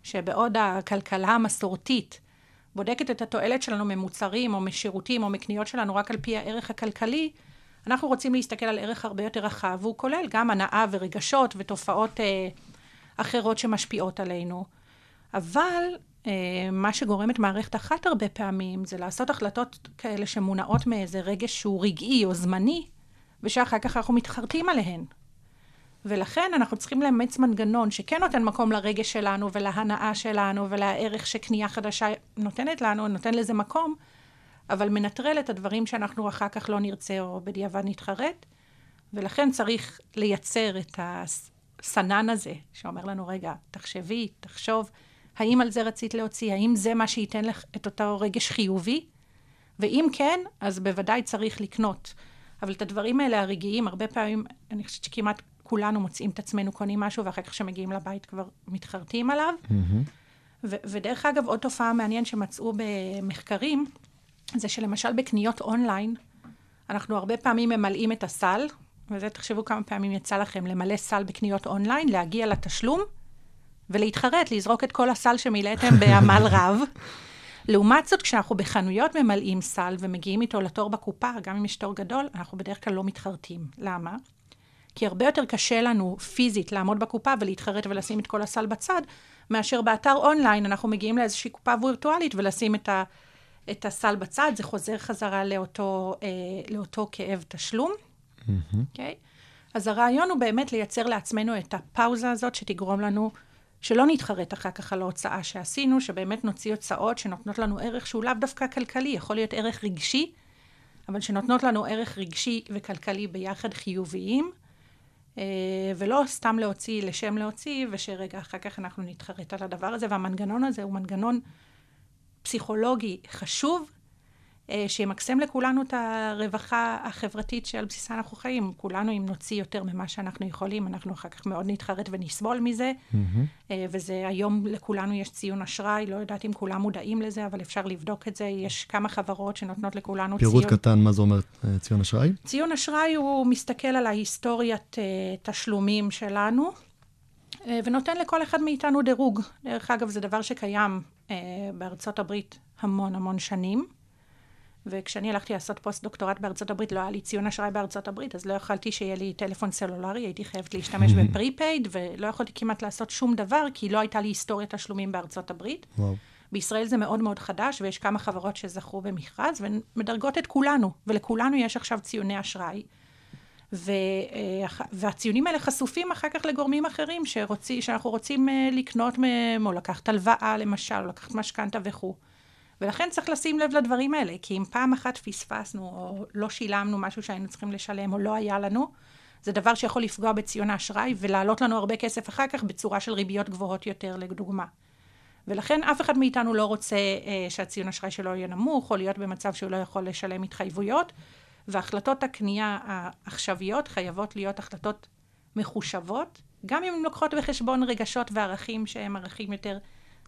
שבעוד הכלכלה המסורתית בודקת את התועלת שלנו ממוצרים או משירותים או מקניות שלנו רק על פי הערך הכלכלי, אנחנו רוצים להסתכל על ערך הרבה יותר רחב, והוא כולל גם הנאה ורגשות ותופעות אחרות שמשפיעות עלינו. אבל מה שגורם את מערכת 1 הרבה פעמים, זה לעשות החלטות כאלה שמונעות מאיזה רגש שהוא רגעי או זמני, ושאחר כך אנחנו מתחרטים עליהן. ולכן אנחנו צריכים לאמץ מנגנון שכן נותן מקום לרגש שלנו ולהנאה שלנו ולערך שקנייה חדשה נותנת לנו, נותן לזה מקום, אבל מנטרל את הדברים שאנחנו אחר כך לא נרצה או בדיעבד נתחרט. ולכן צריך לייצר את הסנן הזה שאומר לנו, רגע, תחשבי, תחשוב, האם על זה רצית להוציא? האם זה מה שייתן לך את אותו רגש חיובי? ואם כן, אז בוודאי צריך לקנות. אבל את הדברים האלה הרגעיים, הרבה פעמים, אני חושבת שכמעט כולנו מוצאים את עצמנו, קונים משהו, ואחר כך שמגיעים לבית כבר מתחרטים עליו. ודרך אגב, עוד תופעה מעניין שמצאו במחקרים, זה שלמשל בקניות אונליין, אנחנו הרבה פעמים ממלאים את הסל, וזה תחשבו כמה פעמים יצא לכם למלא סל בקניות אונליין, להגיע לתשלום, ולהתחרט, לזרוק את כל הסל שמילאתם בעמל רב. לעומת זאת, כשאנחנו בחנויות ממלאים סל ומגיעים איתו לתור בקופה, גם אם יש תור גדול, אנחנו בדרך כלל לא מתחרטים. למה? כי הרבה יותר קשה לנו פיזית לעמוד בקופה ולהתחרט ולשים את כל הסל בצד, מאשר באתר אונליין אנחנו מגיעים לאיזושהי קופה וירטואלית ולשים את הסל בצד, זה חוזר חזרה לאותו כאב תשלום. אוקיי? אז הרעיון הוא באמת לייצר לעצמנו את הפאוזה הזאת שתגרום לנו שלא נתחרט אחר כך על ההוצאה שעשינו, שבאמת נוציא הוצאות שנותנות לנו ערך שהוא לאו דווקא כלכלי, יכול להיות ערך רגשי, אבל שנותנות לנו ערך רגשי וכלכלי ביחד חיוביים, ולא סתם להוציא לשם להוציא, ושרגע אחר כך אנחנו נתחרט על הדבר הזה, והמנגנון הזה הוא מנגנון פסיכולוגי חשוב, שימקסם לכולנו את הרווחה החברתית שעל בסיסה אנחנו חיים. כולנו, אם נוציא יותר ממה שאנחנו יכולים, אנחנו אחר כך מאוד נתחרט ונסבול מזה. וזה היום לכולנו יש ציון אשראי, לא יודעת אם כולם מודעים לזה, אבל אפשר לבדוק את זה. יש כמה חברות שנותנות לכולנו ציון. פירוט קטן, מה זה אומר ציון אשראי? ציון אשראי הוא מסתכל על ההיסטוריית תשלומים שלנו, ונותן לכל אחד מאיתנו דירוג. דרך אגב, זה דבר שקיים בארצות הברית המון המון שנים. וכשאני הלכתי לעשות פוסט-דוקטורט בארצות הברית, לא היה לי ציון אשראי בארצות הברית, אז לא יכולתי שיהיה לי טלפון סלולרי, הייתי חייבת להשתמש בפריפייד, ולא יכולתי כמעט לעשות שום דבר, כי לא הייתה לי היסטוריית תשלומים בארצות הברית. וואו. בישראל זה מאוד מאוד חדש, ויש כמה חברות שזכו במכרז, ומדרגות את כולנו, ולכולנו יש עכשיו ציוני אשראי. והציונים האלה חשופים אחר כך לגורמים אחרים, שאנחנו רוצים לקנות מהם, או לקחת הלוואה, למשל, או לקחת משכנתא וכו'. ולכן צריך לשים לב לדברים האלה, כי אם פעם אחת פספסנו, או לא שילמנו משהו שהיינו צריכים לשלם, או לא היה לנו, זה דבר שיכול לפגוע בציון האשראי, ולהעלות לנו הרבה כסף אחר כך, בצורה של ריביות גבוהות יותר, לדוגמה. ולכן אף אחד מאיתנו לא רוצה שהציון האשראי שלו יהיה נמוך, או להיות במצב שהוא לא יכול לשלם התחייבויות, והחלטות הקנייה העכשוויות חייבות להיות החלטות מחושבות, גם אם הן לוקחות בחשבון רגשות וערכים שהם ערכים יותר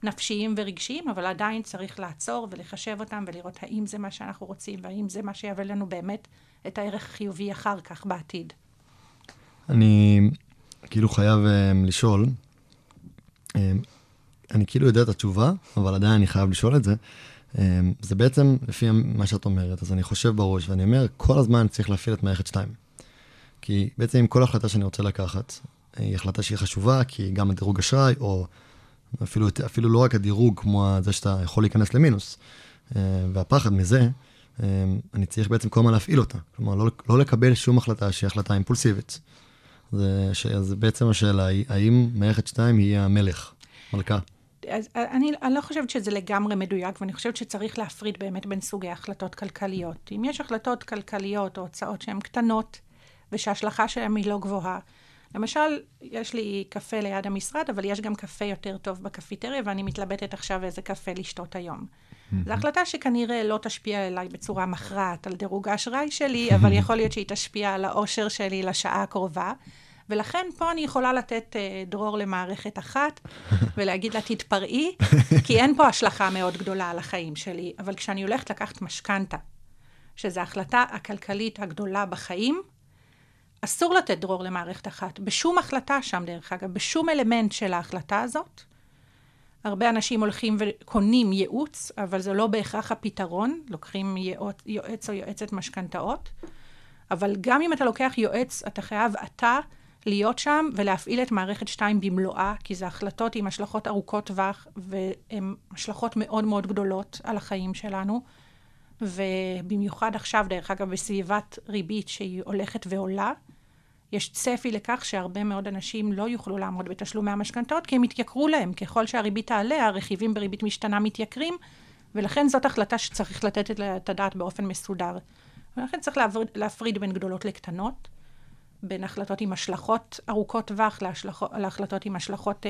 נפשיים ורגשיים, אבל עדיין צריך לעצור ולחשב אותם ולראות האם זה מה שאנחנו רוצים, והאם זה מה שיביא לנו באמת את הערך החיובי אחר כך בעתיד. אני כאילו חייב לשאול, אני כאילו יודע את התשובה, אבל עדיין אני חייב לשאול את זה, זה בעצם לפי מה שאת אומרת, אז אני חושב בראש ואני אומר, כל הזמן צריך להפעיל את מערכת 2. כי בעצם כל החלטה שאני רוצה לקחת, היא החלטה שהיא חשובה, כי גם הדירוג אשראי, או אפילו לא רק הדירוג, כמו זה שאתה יכול להיכנס למינוס, והפחד מזה, אני צריך בעצם כל מה להפעיל אותה. כלומר, לא לקבל שום החלטה שהיא החלטה אימפולסיבית. אז בעצם השאלה היא, האם מערכת 2 היא המלך, מלכה? אז אני לא חושבת שזה לגמרי מדויק, ואני חושבת שצריך להפריד באמת בין סוגי החלטות כלכליות. אם יש החלטות כלכליות או הוצאות שהן קטנות, ושההשלכה שלהן היא לא גבוהה, למשל, יש לי קפה ליד המשרד, אבל יש גם קפה יותר טוב בקפיטריה, ואני מתלבטת עכשיו איזה קפה לשתות היום. זו החלטה שכנראה לא תשפיע אליי בצורה מכרעת על דירוג האשראי שלי, אבל יכול להיות שהיא תשפיע על האושר שלי לשעה הקרובה, ולכן פה אני יכולה לתת דרור למערכת אחת, ולהגיד לה תתפרעי, כי אין פה השלכה מאוד גדולה על החיים שלי, אבל כשאני הולכת לקחת משכנתה, שזו ההחלטה הכלכלית הגדולה בחיים, אסור לתת דרור למערכת אחת, בשום החלטה שם דרך אגב, בשום אלמנט של ההחלטה הזאת. הרבה אנשים הולכים וקונים ייעוץ, אבל זה לא בהכרח הפתרון, לוקחים יועץ או יועצת משכנתאות, אבל גם אם אתה לוקח יועץ, אתה חייב אתה להיות שם ולהפעיל את מערכת 2 במלואה, כי זה החלטות עם השלכות ארוכות טווח, והן השלכות מאוד מאוד גדולות על החיים שלנו, ובמיוחד עכשיו, דרך אגב, בסביבת ריבית שהיא הולכת ועולה, יש צפי לכך שהרבה מאוד אנשים לא יוכלו לעמוד בתשלומי המשכנתאות, כי הם יתייקרו להם. ככל שהריבית תעלה, הרכיבים בריבית משתנה מתייקרים, ולכן זאת החלטה שצריך לתת את הדעת באופן מסודר. ולכן צריך להפריד בין גדולות לקטנות, בין החלטות עם השלכות ארוכות טווח להחלטות עם השלכות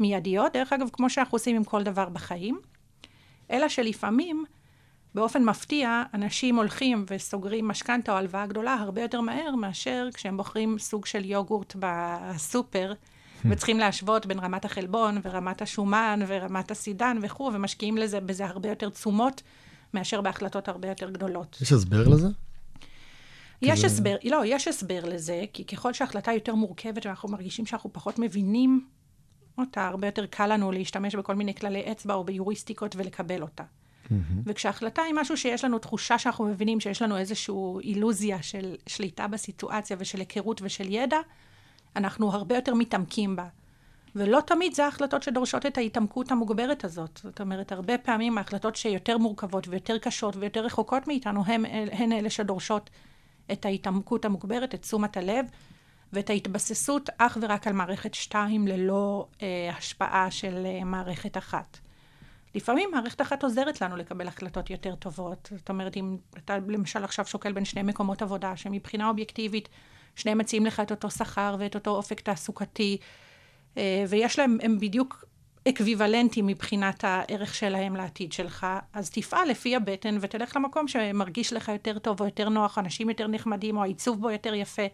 מיידיות, דרך אגב, כמו שאנחנו עושים עם כל דבר בחיים, אלא שלפעמים באופן מפתיע, אנשים הולכים וסוגרים משכנתה או הלוואה גדולה הרבה יותר מהר מאשר כשהם בוחרים סוג של יוגורט בסופר, וצריכים להשוות בין רמת החלבון ורמת השומן ורמת הסידן וכו', ומשקיעים לזה בזה הרבה יותר תשומות מאשר בהחלטות הרבה יותר גדולות. יש הסבר לזה? יש הסבר לזה, כי ככל שההחלטה יותר מורכבת ואנחנו מרגישים שאנחנו פחות מבינים אותה, הרבה יותר קל לנו להשתמש בכל מיני כללי אצבע או ביוריסטיקות ולקבל אותה. וכשההחלטה היא משהו שיש לנו תחושה שאנחנו מבינים שיש לנו איזשהו אילוזיה של שליטה בסיטואציה ושל היכרות ושל ידע, אנחנו הרבה יותר מתעמקים בה. ולא תמיד זה ההחלטות שדורשות את ההתעמקות המוגברת הזאת. זאת אומרת, הרבה פעמים ההחלטות שיותר מורכבות ויותר קשות ויותר רחוקות מאיתנו, הן אלה שדורשות את ההתעמקות המוגברת, את תשומת הלב, ואת ההתבססות אך ורק על מערכת 2 ללא השפעה של מערכת אחת. לפעמים מערכת אחת עוזרת לנו לקבל החלטות יותר טובות. זאת אומרת, אם אתה למשל עכשיו שוקל בין שני מקומות עבודה, שמבחינה אובייקטיבית, שני מציעים לך את אותו שכר ואת אותו אופק תעסוקתי, ויש להם, הם בדיוק אקוויוולנטים מבחינת הערך שלהם לעתיד שלך, אז תפעל לפי הבטן ותלך למקום שמרגיש לך יותר טוב או יותר נוח, אנשים יותר נחמדים או העיצוב בו יותר יפה.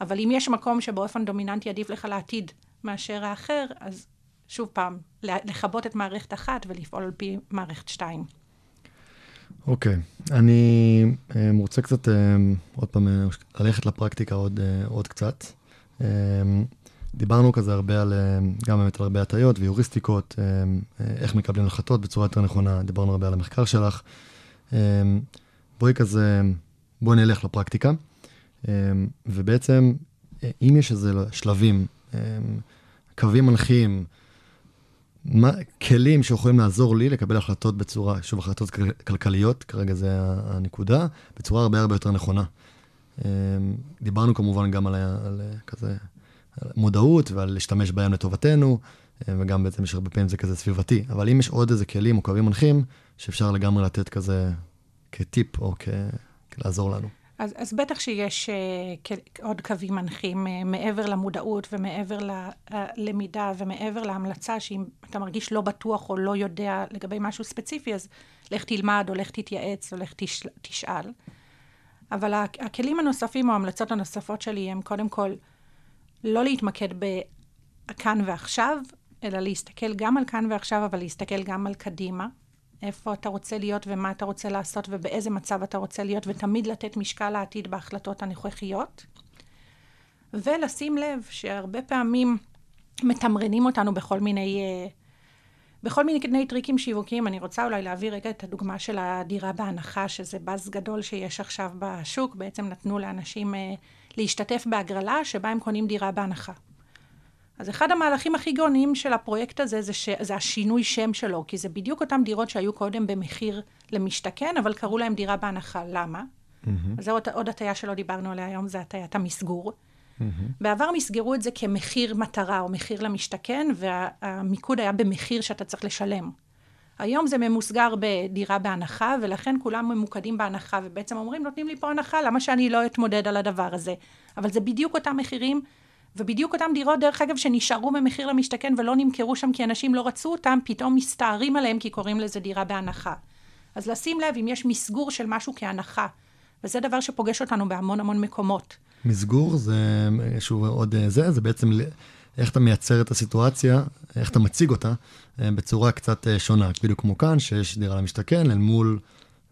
אבל אם יש מקום שבאופן דומיננטי עדיף לך לעתיד מאשר האחר, אז שוב פעם, לחבות את מערכת אחת ולפעול על פי מערכת 2. אוקיי. אני רוצה קצת, עוד פעם, ללכת לפרקטיקה עוד קצת. דיברנו כזה הרבה על, גם באמת על הרבה הטעיות ויוריסטיקות, איך מקבלים החלטות בצורה יותר נכונה. דיברנו הרבה על המחקר שלך. בואי נלך לפרקטיקה. ובעצם, אם יש איזה שלבים, קווים מנחים, כלים שיכולים לעזור לי לקבל החלטות בצורה, שוב, החלטות כלכליות, כרגע זה הנקודה, בצורה הרבה הרבה יותר נכונה. דיברנו כמובן גם על כזה מודעות ועל להשתמש בהם לטובתנו, וגם בעצם יש הרבה פעמים זה כזה סביבתי. אבל אם יש עוד איזה כלים או קווים מנחים, שאפשר לגמרי לתת כזה כטיפ או כלעזור לנו. אז בטח שיש עוד קווים מנחים מעבר למודעות ומעבר ללמידה ומעבר להמלצה, שאם אתה מרגיש לא בטוח או לא יודע לגבי משהו ספציפי, אז לך תלמד או לך תתייעץ או לך תשאל. אבל הכלים הנוספים או ההמלצות הנוספות שלי הם קודם כל לא להתמקד בכאן ועכשיו, אלא להסתכל גם על כאן ועכשיו, אבל להסתכל גם על קדימה. איפה אתה רוצה להיות ומה אתה רוצה לעשות ובאיזה מצב אתה רוצה להיות, ותמיד לתת משקל לעתיד בהחלטות הנוכחיות. ולשים לב שהרבה פעמים מתמרנים אותנו בכל מיני טריקים שיווקיים. אני רוצה אולי להביא רגע את הדוגמה של הדירה בהנחה, שזה באז גדול שיש עכשיו בשוק. בעצם נתנו לאנשים להשתתף בהגרלה שבה הם קונים דירה בהנחה. אז אחד המהלכים הכי גאוניים של הפרויקט הזה זה השינוי שם שלו, כי זה בדיוק אותם דירות שהיו קודם במחיר למשתכן, אבל קראו להם דירה בהנחה. למה? אז זו עוד הטעיה שלא דיברנו עליה היום, זה הטעיית המסגור. בעבר מסגרו את זה כמחיר מטרה או מחיר למשתכן, והמיקוד היה במחיר שאתה צריך לשלם. היום זה ממוסגר בדירה בהנחה, ולכן כולם ממוקדים בהנחה, ובעצם אומרים, נותנים לי פה הנחה, למה שאני לא אתמודד על הדבר הזה? אבל זה בדיוק אותם מחירים, ובדיוק אותם דירות, דרך אגב, שנשארו במחיר למשתכן ולא נמכרו שם כי אנשים לא רצו אותם, פתאום מסתערים עליהם כי קוראים לזה דירה בהנחה. אז לשים לב אם יש מסגור של משהו כהנחה, וזה דבר שפוגש אותנו בהמון המון מקומות. מסגור זה שהוא עוד זה בעצם איך אתה מייצר את הסיטואציה, איך אתה מציג אותה בצורה קצת שונה, בדיוק כמו כאן שיש דירה למשתכן אל מול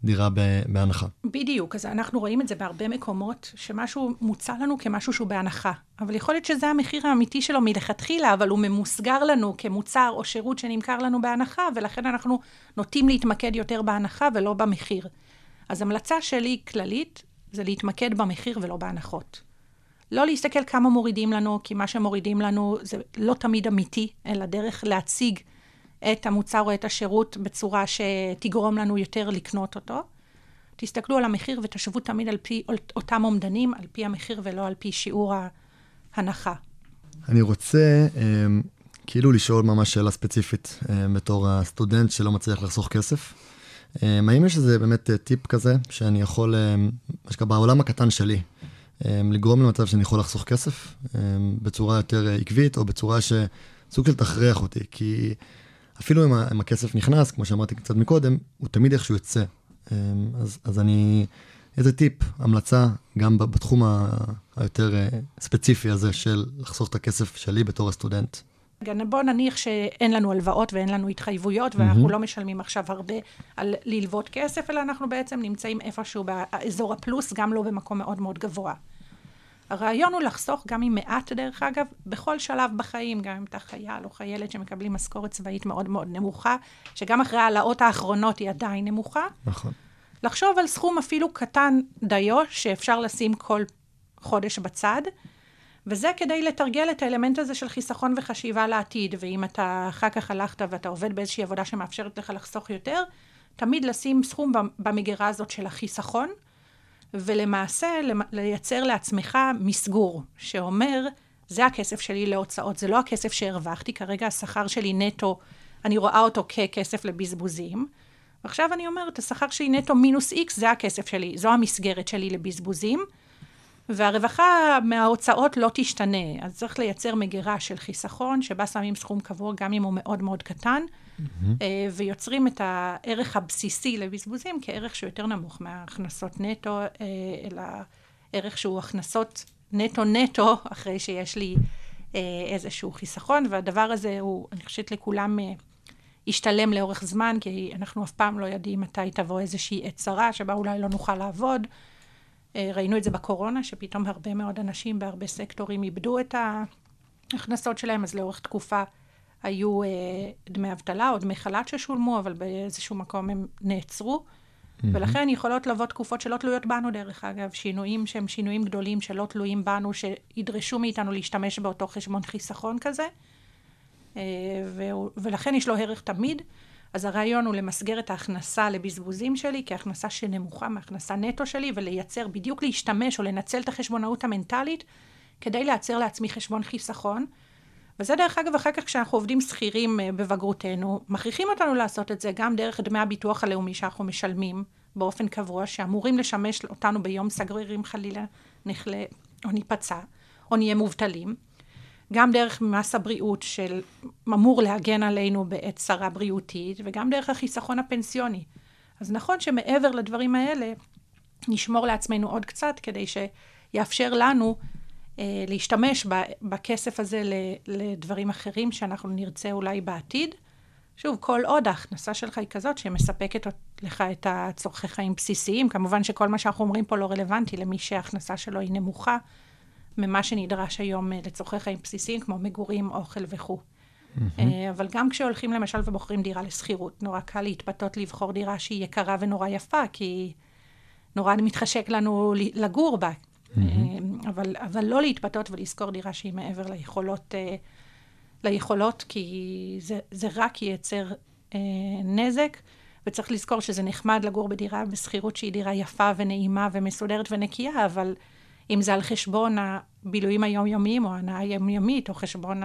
דירה בהנחה. בדיוק, אז אנחנו רואים את זה בהרבה מקומות, שמשהו מוצא לנו כמשהו שהוא בהנחה. אבל יכול להיות שזה המחיר האמיתי שלו מלכתחילה, אבל הוא ממוסגר לנו כמוצר או שירות שנמכר לנו בהנחה, ולכן אנחנו נוטים להתמקד יותר בהנחה ולא במחיר. אז המלצה שלי כללית זה להתמקד במחיר ולא בהנחות. לא להסתכל כמה מורידים לנו, כי מה שמורידים לנו זה לא תמיד אמיתי, אלא דרך להציג את המוצר או את השירות בצורה שתגרום לנו יותר לקנות אותו. תסתכלו על המחיר ותשבו תמיד על פי אותם אומדנים, על פי המחיר ולא על פי שיעור ההנחה. אני רוצה כאילו לשאול ממש שאלה ספציפית בתור הסטודנט שלא מצליח לחסוך כסף. האם יש איזה באמת טיפ כזה שאני יכול, בעולם הקטן שלי, לגרום למצב שאני יכול לחסוך כסף בצורה יותר עקבית או בצורה שסוג של תכריח אותי? כי אפילו אם הכסף נכנס, כמו שאמרתי קצת מקודם, הוא תמיד איכשהו יוצא. אז אני, איזה טיפ, המלצה, גם בתחום היותר ספציפי הזה של לחסוך את הכסף שלי בתור הסטודנט. בוא נניח שאין לנו הלוואות ואין לנו התחייבויות, ואנחנו לא משלמים עכשיו הרבה על ללוות כסף, אלא אנחנו בעצם נמצאים איפשהו באזור הפלוס, גם לא במקום מאוד מאוד גבוה. הרעיון הוא לחסוך גם עם מעט, דרך אגב, בכל שלב בחיים, גם אם אתה חייל או חיילת שמקבלים משכורת צבאית מאוד מאוד נמוכה, שגם אחרי העלאות האחרונות היא עדיין נמוכה. נכון. לחשוב על סכום אפילו קטן דיו, שאפשר לשים כל חודש בצד, וזה כדי לתרגל את האלמנט הזה של חיסכון וחשיבה לעתיד, ואם אתה אחר כך הלכת ואתה עובד באיזושהי עבודה שמאפשרת לך לחסוך יותר, תמיד לשים סכום במגירה הזאת של החיסכון, ולמעשה לייצר לעצמך מסגור, שאומר, זה הכסף שלי להוצאות, זה לא הכסף שהרווחתי, כרגע השכר שלי נטו, אני רואה אותו ככסף לבזבוזים, ועכשיו אני אומרת, השכר שלי נטו מינוס איקס, זה הכסף שלי, זו המסגרת שלי לבזבוזים, והרווחה מההוצאות לא תשתנה, אז צריך לייצר מגירה של חיסכון, שבה שמים סכום קבוע, גם אם הוא מאוד מאוד קטן, ויוצרים את הערך הבסיסי לבזבוזים, כערך שהוא יותר נמוך מההכנסות נטו, אלא ערך שהוא הכנסות נטו, אחרי שיש לי איזשהו חיסכון, והדבר הזה הוא, אני חושבת לכולם, ישתלם לאורך זמן, כי אנחנו אף פעם לא יודעים מתי תבוא איזושהי עצרה, שבה אולי לא נוכל לעבוד, ראינו את זה בקורונה, שפתאום הרבה מאוד אנשים בהרבה סקטורים איבדו את ההכנסות שלהם, אז לאורך תקופה היו דמי אבטלה או דמי חל"ת ששולמו, אבל באיזשהו מקום הם נעצרו, ולכן יכולות לבוא תקופות שלא תלויות בנו דרך אגב, שינויים שהם שינויים גדולים שלא תלויים בנו, שידרשו מאיתנו להשתמש באותו חשבון חיסכון כזה, ולכן יש לו ערך תמיד. אז הרעיון הוא למסגר את ההכנסה לבזבוזים שלי, כהכנסה שנמוכה מההכנסה נטו שלי, ולייצר בדיוק להשתמש או לנצל את החשבונאות המנטלית, כדי לייצר לעצמי חשבון חיסכון. וזה דרך אגב, אחר כך כשאנחנו עובדים שכירים בבגרותנו, מכריחים אותנו לעשות את זה גם דרך דמי הביטוח הלאומי שאנחנו משלמים באופן קבוע, שאמורים לשמש אותנו ביום סגרירים חלילה נחלה או ניפצע, או נהיה מובטלים. גם דרך מס הבריאות של אמור להגן עלינו בעת צרה בריאותית, וגם דרך החיסכון הפנסיוני. אז נכון שמעבר לדברים האלה, נשמור לעצמנו עוד קצת, כדי שיאפשר לנו להשתמש בכסף הזה לדברים אחרים שאנחנו נרצה אולי בעתיד. שוב, כל עוד ההכנסה שלך היא כזאת שמספקת לך את הצורכי חיים בסיסיים. כמובן שכל מה שאנחנו אומרים פה לא רלוונטי למי שההכנסה שלו היא נמוכה ממה שנדרש היום לצורכי חיים בסיסיים, כמו מגורים, אוכל וכו'. אבל גם כשהולכים למשל ובוחרים דירה לסחירות, נורא קל להתפתות לבחור דירה שהיא יקרה ונורא יפה, כי נורא מתחשק לנו לגור בה. אבל לא להתפתות ולזכור דירה שהיא מעבר ליכולות, כי זה רק ייצר נזק, וצריך לזכור שזה נחמד לגור בדירה בסחירות שהיא דירה יפה ונעימה ומסודרת ונקייה, אבל אם זה על חשבון הבילויים היומיומיים או הנאה היומיומית, או חשבון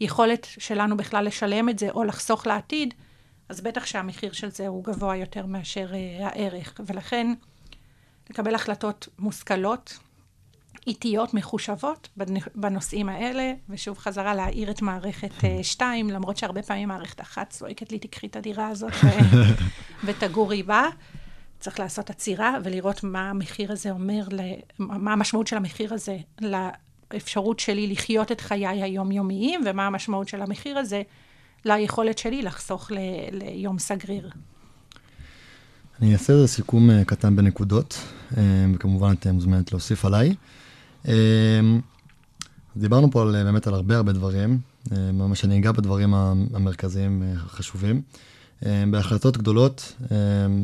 היכולת שלנו בכלל לשלם את זה או לחסוך לעתיד, אז בטח שהמחיר של זה הוא גבוה יותר מאשר הערך. ולכן לקבל החלטות מושכלות, איטיות, מחושבות בנושאים האלה, ושוב חזרה להעיר את מערכת 2, למרות שהרבה פעמים מערכת 1 סועקת לי, תקחי את הדירה הזאת ותגורי בה. צריך לעשות עצירה ולראות מה המחיר הזה אומר, מה המשמעות של המחיר הזה לאפשרות שלי לחיות את חיי היומיומיים, ומה המשמעות של המחיר הזה ליכולת שלי לחסוך ליום סגריר. אני אעשה איזה סיכום קטן בנקודות, וכמובן אתם מוזמנת להוסיף עליי. דיברנו פה באמת על הרבה דברים, ממש אני אגע בדברים המרכזיים החשובים. בהחלטות גדולות,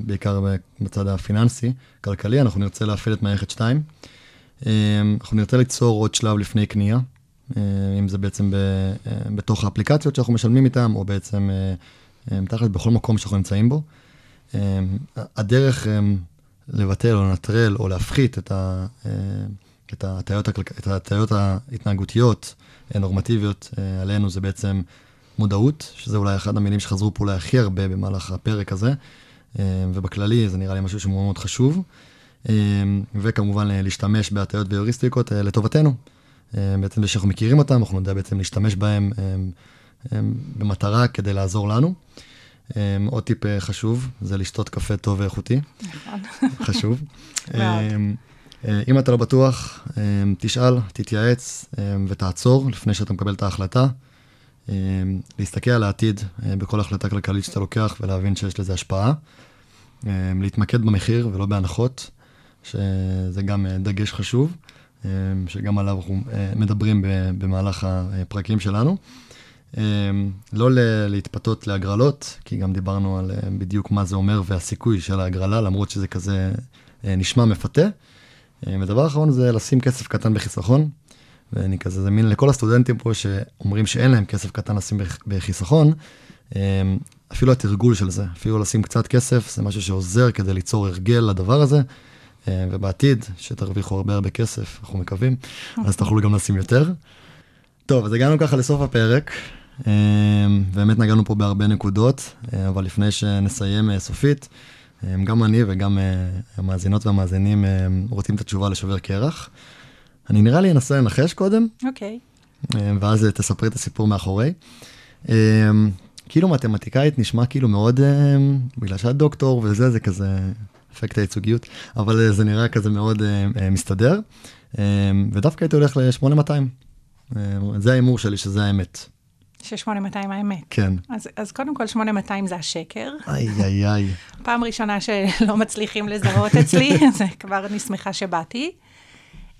בעיקר בצד הפיננסי, כלכלי, אנחנו נרצה להפעיל את מערכת 2. אנחנו נרצה ליצור עוד שלב לפני קנייה, אם זה בעצם בתוך האפליקציות שאנחנו משלמים איתם, או בעצם תחת בכל מקום שאנחנו נמצאים בו. הדרך לבטל או לנטרל או להפחית את ההטיות ההתנהגותיות הנורמטיביות עלינו זה בעצם מודעות, שזה אולי אחד המילים שחזרו פה אולי הכי הרבה במהלך הפרק הזה, ובכללי זה נראה לי משהו שמאוד מאוד חשוב, וכמובן להשתמש בהטיות ויוריסטיקות לטובתנו, בעצם שאנחנו מכירים אותם, אנחנו נדע בעצם להשתמש בהם במטרה כדי לעזור לנו. עוד טיפ חשוב, זה לשתות קפה טוב ואיכותי. חשוב. אם אתה לא בטוח, תשאל, תתייעץ ותעצור לפני שאתה מקבל את ההחלטה. להסתכל על העתיד בכל החלטה כלכלית שאתה לוקח ולהבין שיש לזה השפעה. להתמקד במחיר ולא בהנחות, שזה גם דגש חשוב, שגם עליו אנחנו מדברים במהלך הפרקים שלנו. לא להתפתות להגרלות, כי גם דיברנו על בדיוק מה זה אומר והסיכוי של ההגרלה, למרות שזה כזה נשמע מפתה. הדבר האחרון זה לשים כסף קטן בחיסכון, ואני כזה זמין לכל הסטודנטים פה שאומרים שאין להם כסף קטן לשים בחיסכון, אפילו התרגול של זה, אפילו לשים קצת כסף, זה משהו שעוזר כדי ליצור הרגל לדבר הזה, ובעתיד שתרוויחו הרבה הרבה כסף, אנחנו מקווים, אז תוכלו גם לשים יותר. טוב, אז הגענו ככה לסוף הפרק, באמת נגענו פה בהרבה נקודות, אבל לפני שנסיים סופית, גם אני וגם המאזינות והמאזינים רוצים את התשובה לשובר קרח. אני נראה לי אנסה לנחש קודם. אוקיי. ואז תספרי את הסיפור מאחורי. כאילו מתמטיקאית נשמע כאילו מאוד, בגלל שאת דוקטור וזה, זה כזה אפקט הייצוגיות, אבל זה נראה כזה מאוד מסתדר, ודווקא הייתי הולך ל-8200. זה האימור שלי, שזה האמת. ש-8200 האמת. כן. אז קודם כל, 8200 זה השקר. איי, איי, איי. פעם ראשונה שלא מצליחים לזהות אצלי, זה כבר נשמחה שבאתי.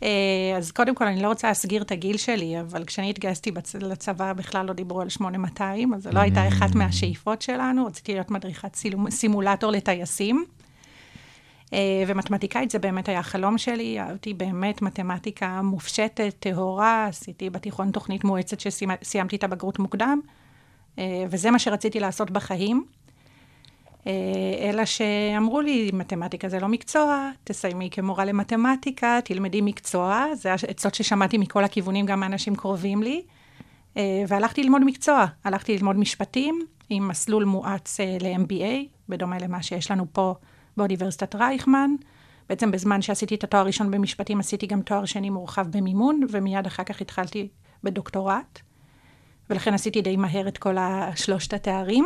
אז קודם כל, אני לא רוצה להסגיר את הגיל שלי, אבל כשאני התגייסתי לצבא, בכלל לא דיברו על 8200, אז זו לא הייתה אחת מהשאיפות שלנו, רציתי להיות מדריכת סימולטור לטייסים. ומתמטיקאית זה באמת היה החלום שלי, אהבתי באמת מתמטיקה מופשטת, טהורה, עשיתי בתיכון תוכנית מועצת שסיימתי את הבגרות מוקדם, וזה מה שרציתי לעשות בחיים, אלא שאמרו לי, מתמטיקה זה לא מקצוע, תסיימי כמורה למתמטיקה, תלמדי מקצוע, זה עצות ששמעתי מכל הכיוונים, גם האנשים קרובים לי, והלכתי ללמוד מקצוע, הלכתי ללמוד משפטים, עם מסלול מואץ ל-MBA, בדומה למה שיש לנו פה, באוניברסיטת רייכמן, בעצם בזמן שעשיתי את התואר הראשון במשפטים, עשיתי גם תואר שני מורחב במימון, ומיד אחר כך התחלתי בדוקטורט, ולכן עשיתי די מהר את כל שלושת התארים,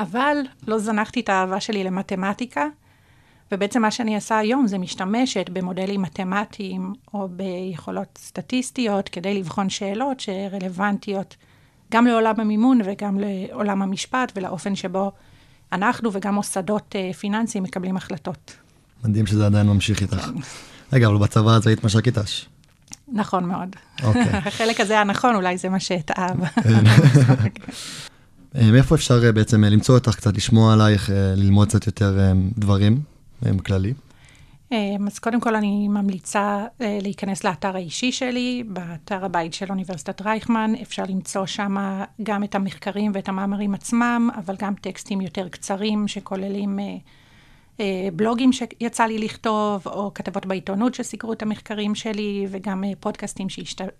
אבל לא זנחתי את האהבה שלי למתמטיקה, ובעצם מה שאני עושה היום זה משתמשת במודלים מתמטיים או ביכולות סטטיסטיות כדי לבחון שאלות שרלוונטיות גם לעולם המימון וגם לעולם המשפט ולאופן שבו אנחנו וגם מוסדות פיננסיים מקבלים החלטות. מדהים שזה עדיין ממשיך איתך. רגע, אבל בצבא את היית מש"קית ת"ש. נכון מאוד. החלק הזה היה נכון, אולי זה מה שהתאהב. מאיפה אפשר בעצם למצוא אותך קצת, לשמוע עלייך, ללמוד קצת יותר דברים בכללי? אז קודם כל אני ממליצה להיכנס לאתר האישי שלי, באתר הבית של אוניברסיטת רייכמן, אפשר למצוא שם גם את המחקרים ואת המאמרים עצמם, אבל גם טקסטים יותר קצרים שכוללים בלוגים שיצא לי לכתוב, או כתבות בעיתונות שסיקרו את המחקרים שלי, וגם פודקאסטים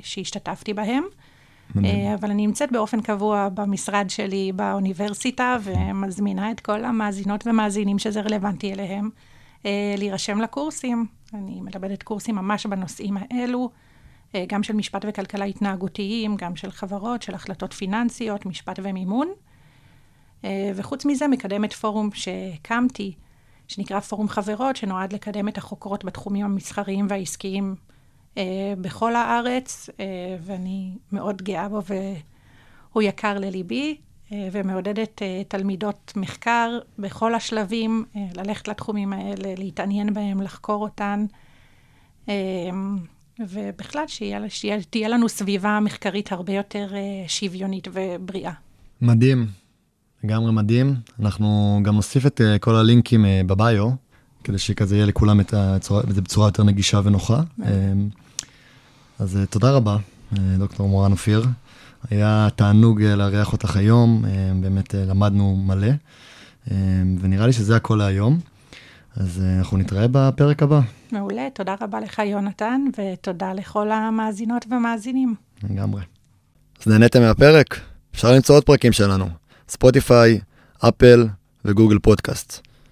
שהשתתפתי בהם. אבל אני נמצאת באופן קבוע במשרד שלי באוניברסיטה, ומזמינה את כל המאזינות ומאזינים שזה רלוונטי אליהם, להירשם לקורסים. אני מלמדת קורסים ממש בנושאים האלו, גם של משפט וכלכלה התנהגותיים, גם של חברות, של החלטות פיננסיות, משפט ומימון. וחוץ מזה מקדמת פורום שקמתי, שנקרא פורום חברות, שנועד לקדם את החוקרות בתחומים המסחריים והעסקיים בכל הארץ, ואני מאוד גאה בו והוא יקר לליבי, ומעודדת תלמידות מחקר בכל השלבים, ללכת לתחומים האלה, להתעניין בהם, לחקור אותן, ובכלל שתהיה לנו סביבה מחקרית הרבה יותר שוויונית ובריאה. מדהים. לגמרי מדהים. אנחנו גם נוסיף את כל הלינקים בביו, כדי שכזה יהיה לכולם את זה בצורה יותר נגישה ונוחה. אז תודה רבה, דוקטור מורן אופיר. היה תענוג לארח אותך היום, באמת למדנו מלא, ונראה לי שזה הכל להיום. אז אנחנו נתראה בפרק הבא. מעולה, תודה רבה לך יונתן, ותודה לכל המאזינות והמאזינים. לגמרי. אז נהניתם מהפרק? אפשר למצוא עוד פרקים שלנו. ספוטיפיי, אפל וגוגל פודקאסט.